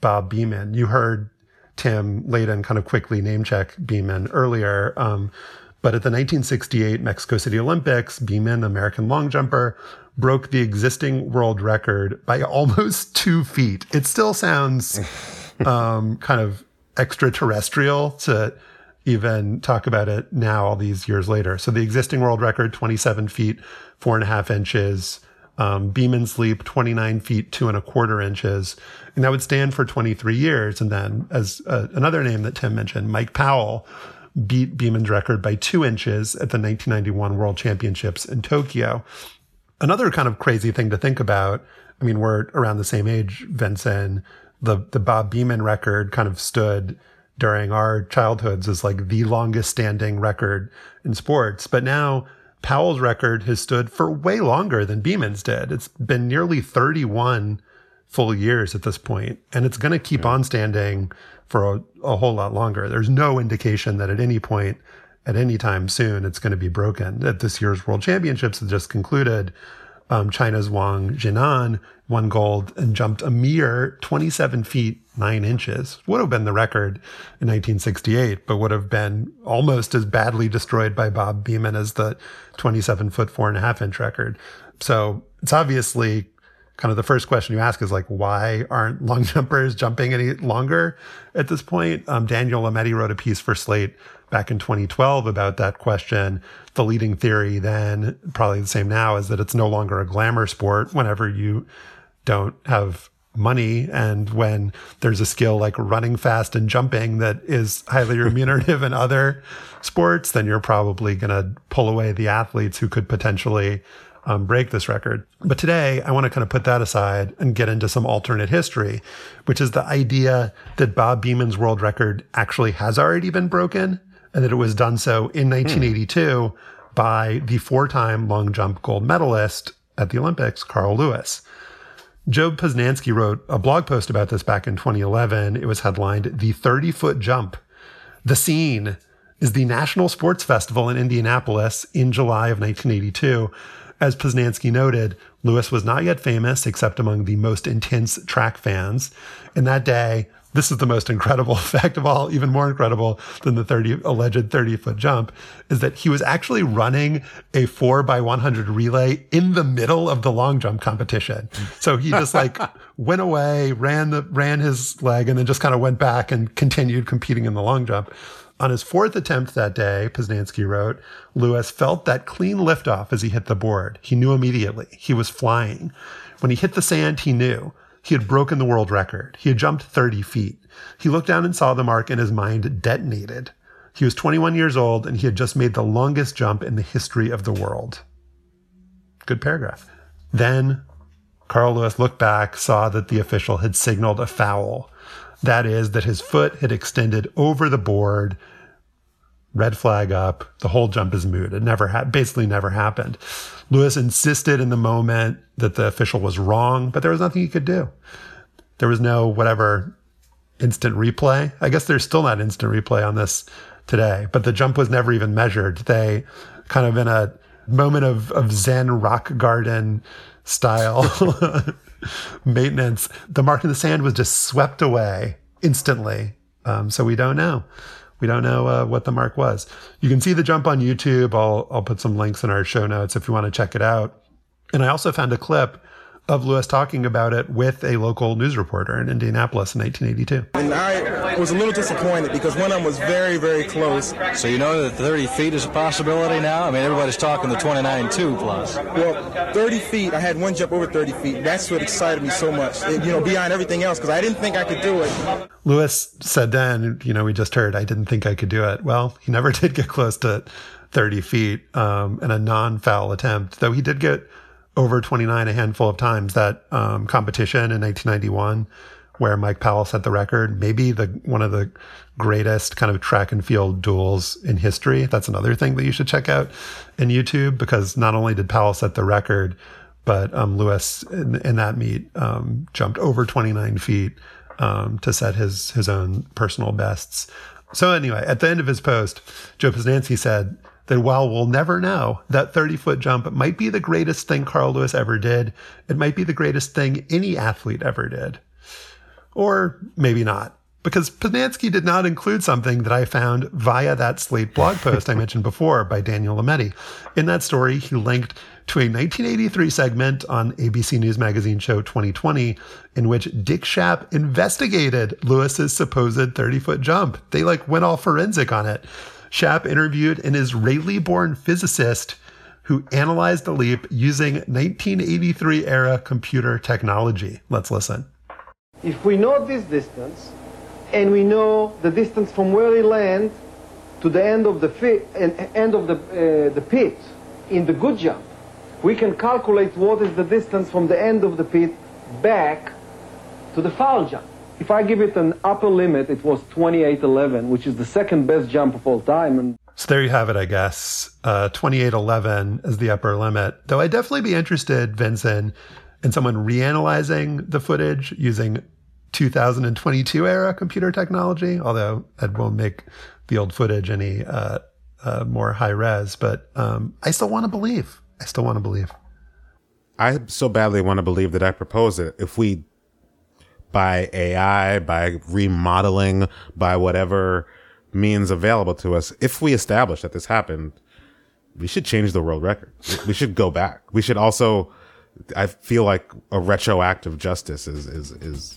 Bob Beamon. You heard Tim Layden kind of quickly name-check Beamon earlier, but at the 1968 Mexico City Olympics, Beamon, the American long jumper, broke the existing world record by almost 2 feet. It still sounds kind of extraterrestrial to even talk about it now, all these years later. So the existing world record, 27 feet, 4.5 inches. Beamon's leap, 29 feet, 2.25 inches. And that would stand for 23 years. And then, as another name that Tim mentioned, Mike Powell beat Beamon's record by 2 inches at the 1991 World Championships in Tokyo. Another kind of crazy thing to think about, I mean, we're around the same age, Vincent, the Bob Beamon record kind of stood during our childhoods is like the longest standing record in sports. But now Powell's record has stood for way longer than Beamon's did. It's been nearly 31 full years at this point, and it's going to keep on standing for a whole lot longer. There's no indication that at any point, at any time soon, it's going to be broken. At this year's World Championships that just concluded, China's Wang Jinan won gold and jumped a mere 27 feet, 9 inches. Would have been the record in 1968, but would have been almost as badly destroyed by Bob Beamon as the 27-foot, 4.5-inch record. So it's obviously kind of the first question you ask is, like, why aren't long jumpers jumping any longer at this point? Daniel Lametti wrote a piece for Slate back in 2012 about that question. The leading theory then, probably the same now, is that it's no longer a glamour sport whenever you don't have money and when there's a skill like running fast and jumping that is highly remunerative in other sports, then you're probably going to pull away the athletes who could potentially break this record. But today, I want to kind of put that aside and get into some alternate history, which is the idea that Bob Beamon's world record actually has already been broken, and that it was done so in 1982 by the 4-time long jump gold medalist at the Olympics, Carl Lewis. Job Posnanski wrote a blog post about this back in 2011. It was headlined, "The 30-Foot Jump." The scene is the National Sports Festival in Indianapolis in July of 1982. As Posnanski noted, Lewis was not yet famous except among the most intense track fans. And that day, this is the most incredible fact of all, even more incredible than the alleged 30-foot jump, is that he was actually running a 4x100 relay in the middle of the long jump competition. So he just like went away, ran his leg, and then just kind of went back and continued competing in the long jump. On his fourth attempt that day, Posnanski wrote, Lewis felt that clean liftoff as he hit the board. He knew immediately. He was flying. When he hit the sand, he knew. He had broken the world record. He had jumped 30 feet. He looked down and saw the mark, and his mind detonated. He was 21 years old, and he had just made the longest jump in the history of the world. Good paragraph. Then Carl Lewis looked back, saw that the official had signaled a foul. That is, that his foot had extended over the board. Red flag up. The whole jump is moot. It never basically never happened. Lewis insisted in the moment that the official was wrong, but there was nothing he could do. There was no whatever instant replay. I guess there's still not instant replay on this today, but the jump was never even measured. They kind of in a moment of Zen rock garden style maintenance, the mark in the sand was just swept away instantly. So we don't know. We don't know what the mark was. You can see the jump on YouTube. I'll put some links in our show notes if you want to check it out. And I also found a clip of Lewis talking about it with a local news reporter in Indianapolis in 1982. And I was a little disappointed because one of them was very, very close. So you know that 30 feet is a possibility now? I mean, everybody's talking the 29.2 plus. Well, 30 feet, I had one jump over 30 feet. That's what excited me so much, it, you know, beyond everything else, because I didn't think I could do it. Lewis said then, you know, we just heard, I didn't think I could do it. Well, he never did get close to 30 feet in a non-foul attempt, though he did get over 29 a handful of times. That competition in 1991 where Mike Powell set the record, maybe one of the greatest kind of track and field duels in history. That's another thing that you should check out in YouTube, because not only did Powell set the record, but Lewis in that meet jumped over 29 feet to set his own personal bests. So anyway, at the end of his post, Joe Posnanski said that while we'll never know, that 30-foot jump might be the greatest thing Carl Lewis ever did. It might be the greatest thing any athlete ever did. Or maybe not, because Posnanski did not include something that I found via that Slate blog post I mentioned before by Daniel Lametti. In that story, he linked to a 1983 segment on ABC News Magazine show 2020 in which Dick Schaap investigated Lewis's supposed 30-foot jump. They went all forensic on it. Schaap interviewed an Israeli-born physicist who analyzed the leap using 1983-era computer technology. Let's listen. If we know this distance, and we know the distance from where he lands to the end of the pit in the good jump, we can calculate what is the distance from the end of the pit back to the foul jump. If I give it an upper limit, it was 28.11, which is the second best jump of all time. And so there you have it, I guess. 28.11 is the upper limit. Though I'd definitely be interested, Vincent, in someone reanalyzing the footage using 2022-era computer technology, although it won't make the old footage any more high-res. But I still want to believe. I still want to believe. I so badly want to believe that I proposed it. If we... by AI, by remodeling, by whatever means available to us, if we establish that this happened, we should change the world record. We should go back. We should also, I feel like a retroactive justice is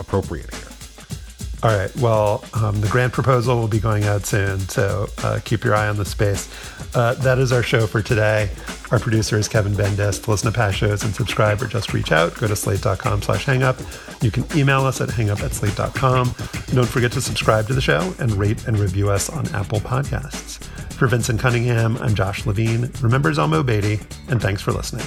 appropriate here. All right. Well, the grant proposal will be going out soon, so keep your eye on the space. That is our show for today. Our producer is Kevin Bendis. To listen to past shows and subscribe or just reach out, go to slate.com/hangup. You can email us at hangup@slate.com. Don't forget to subscribe to the show and rate and review us on Apple Podcasts. For Vincent Cunningham, I'm Josh Levine. Remember Zalmo Beatty, and thanks for listening.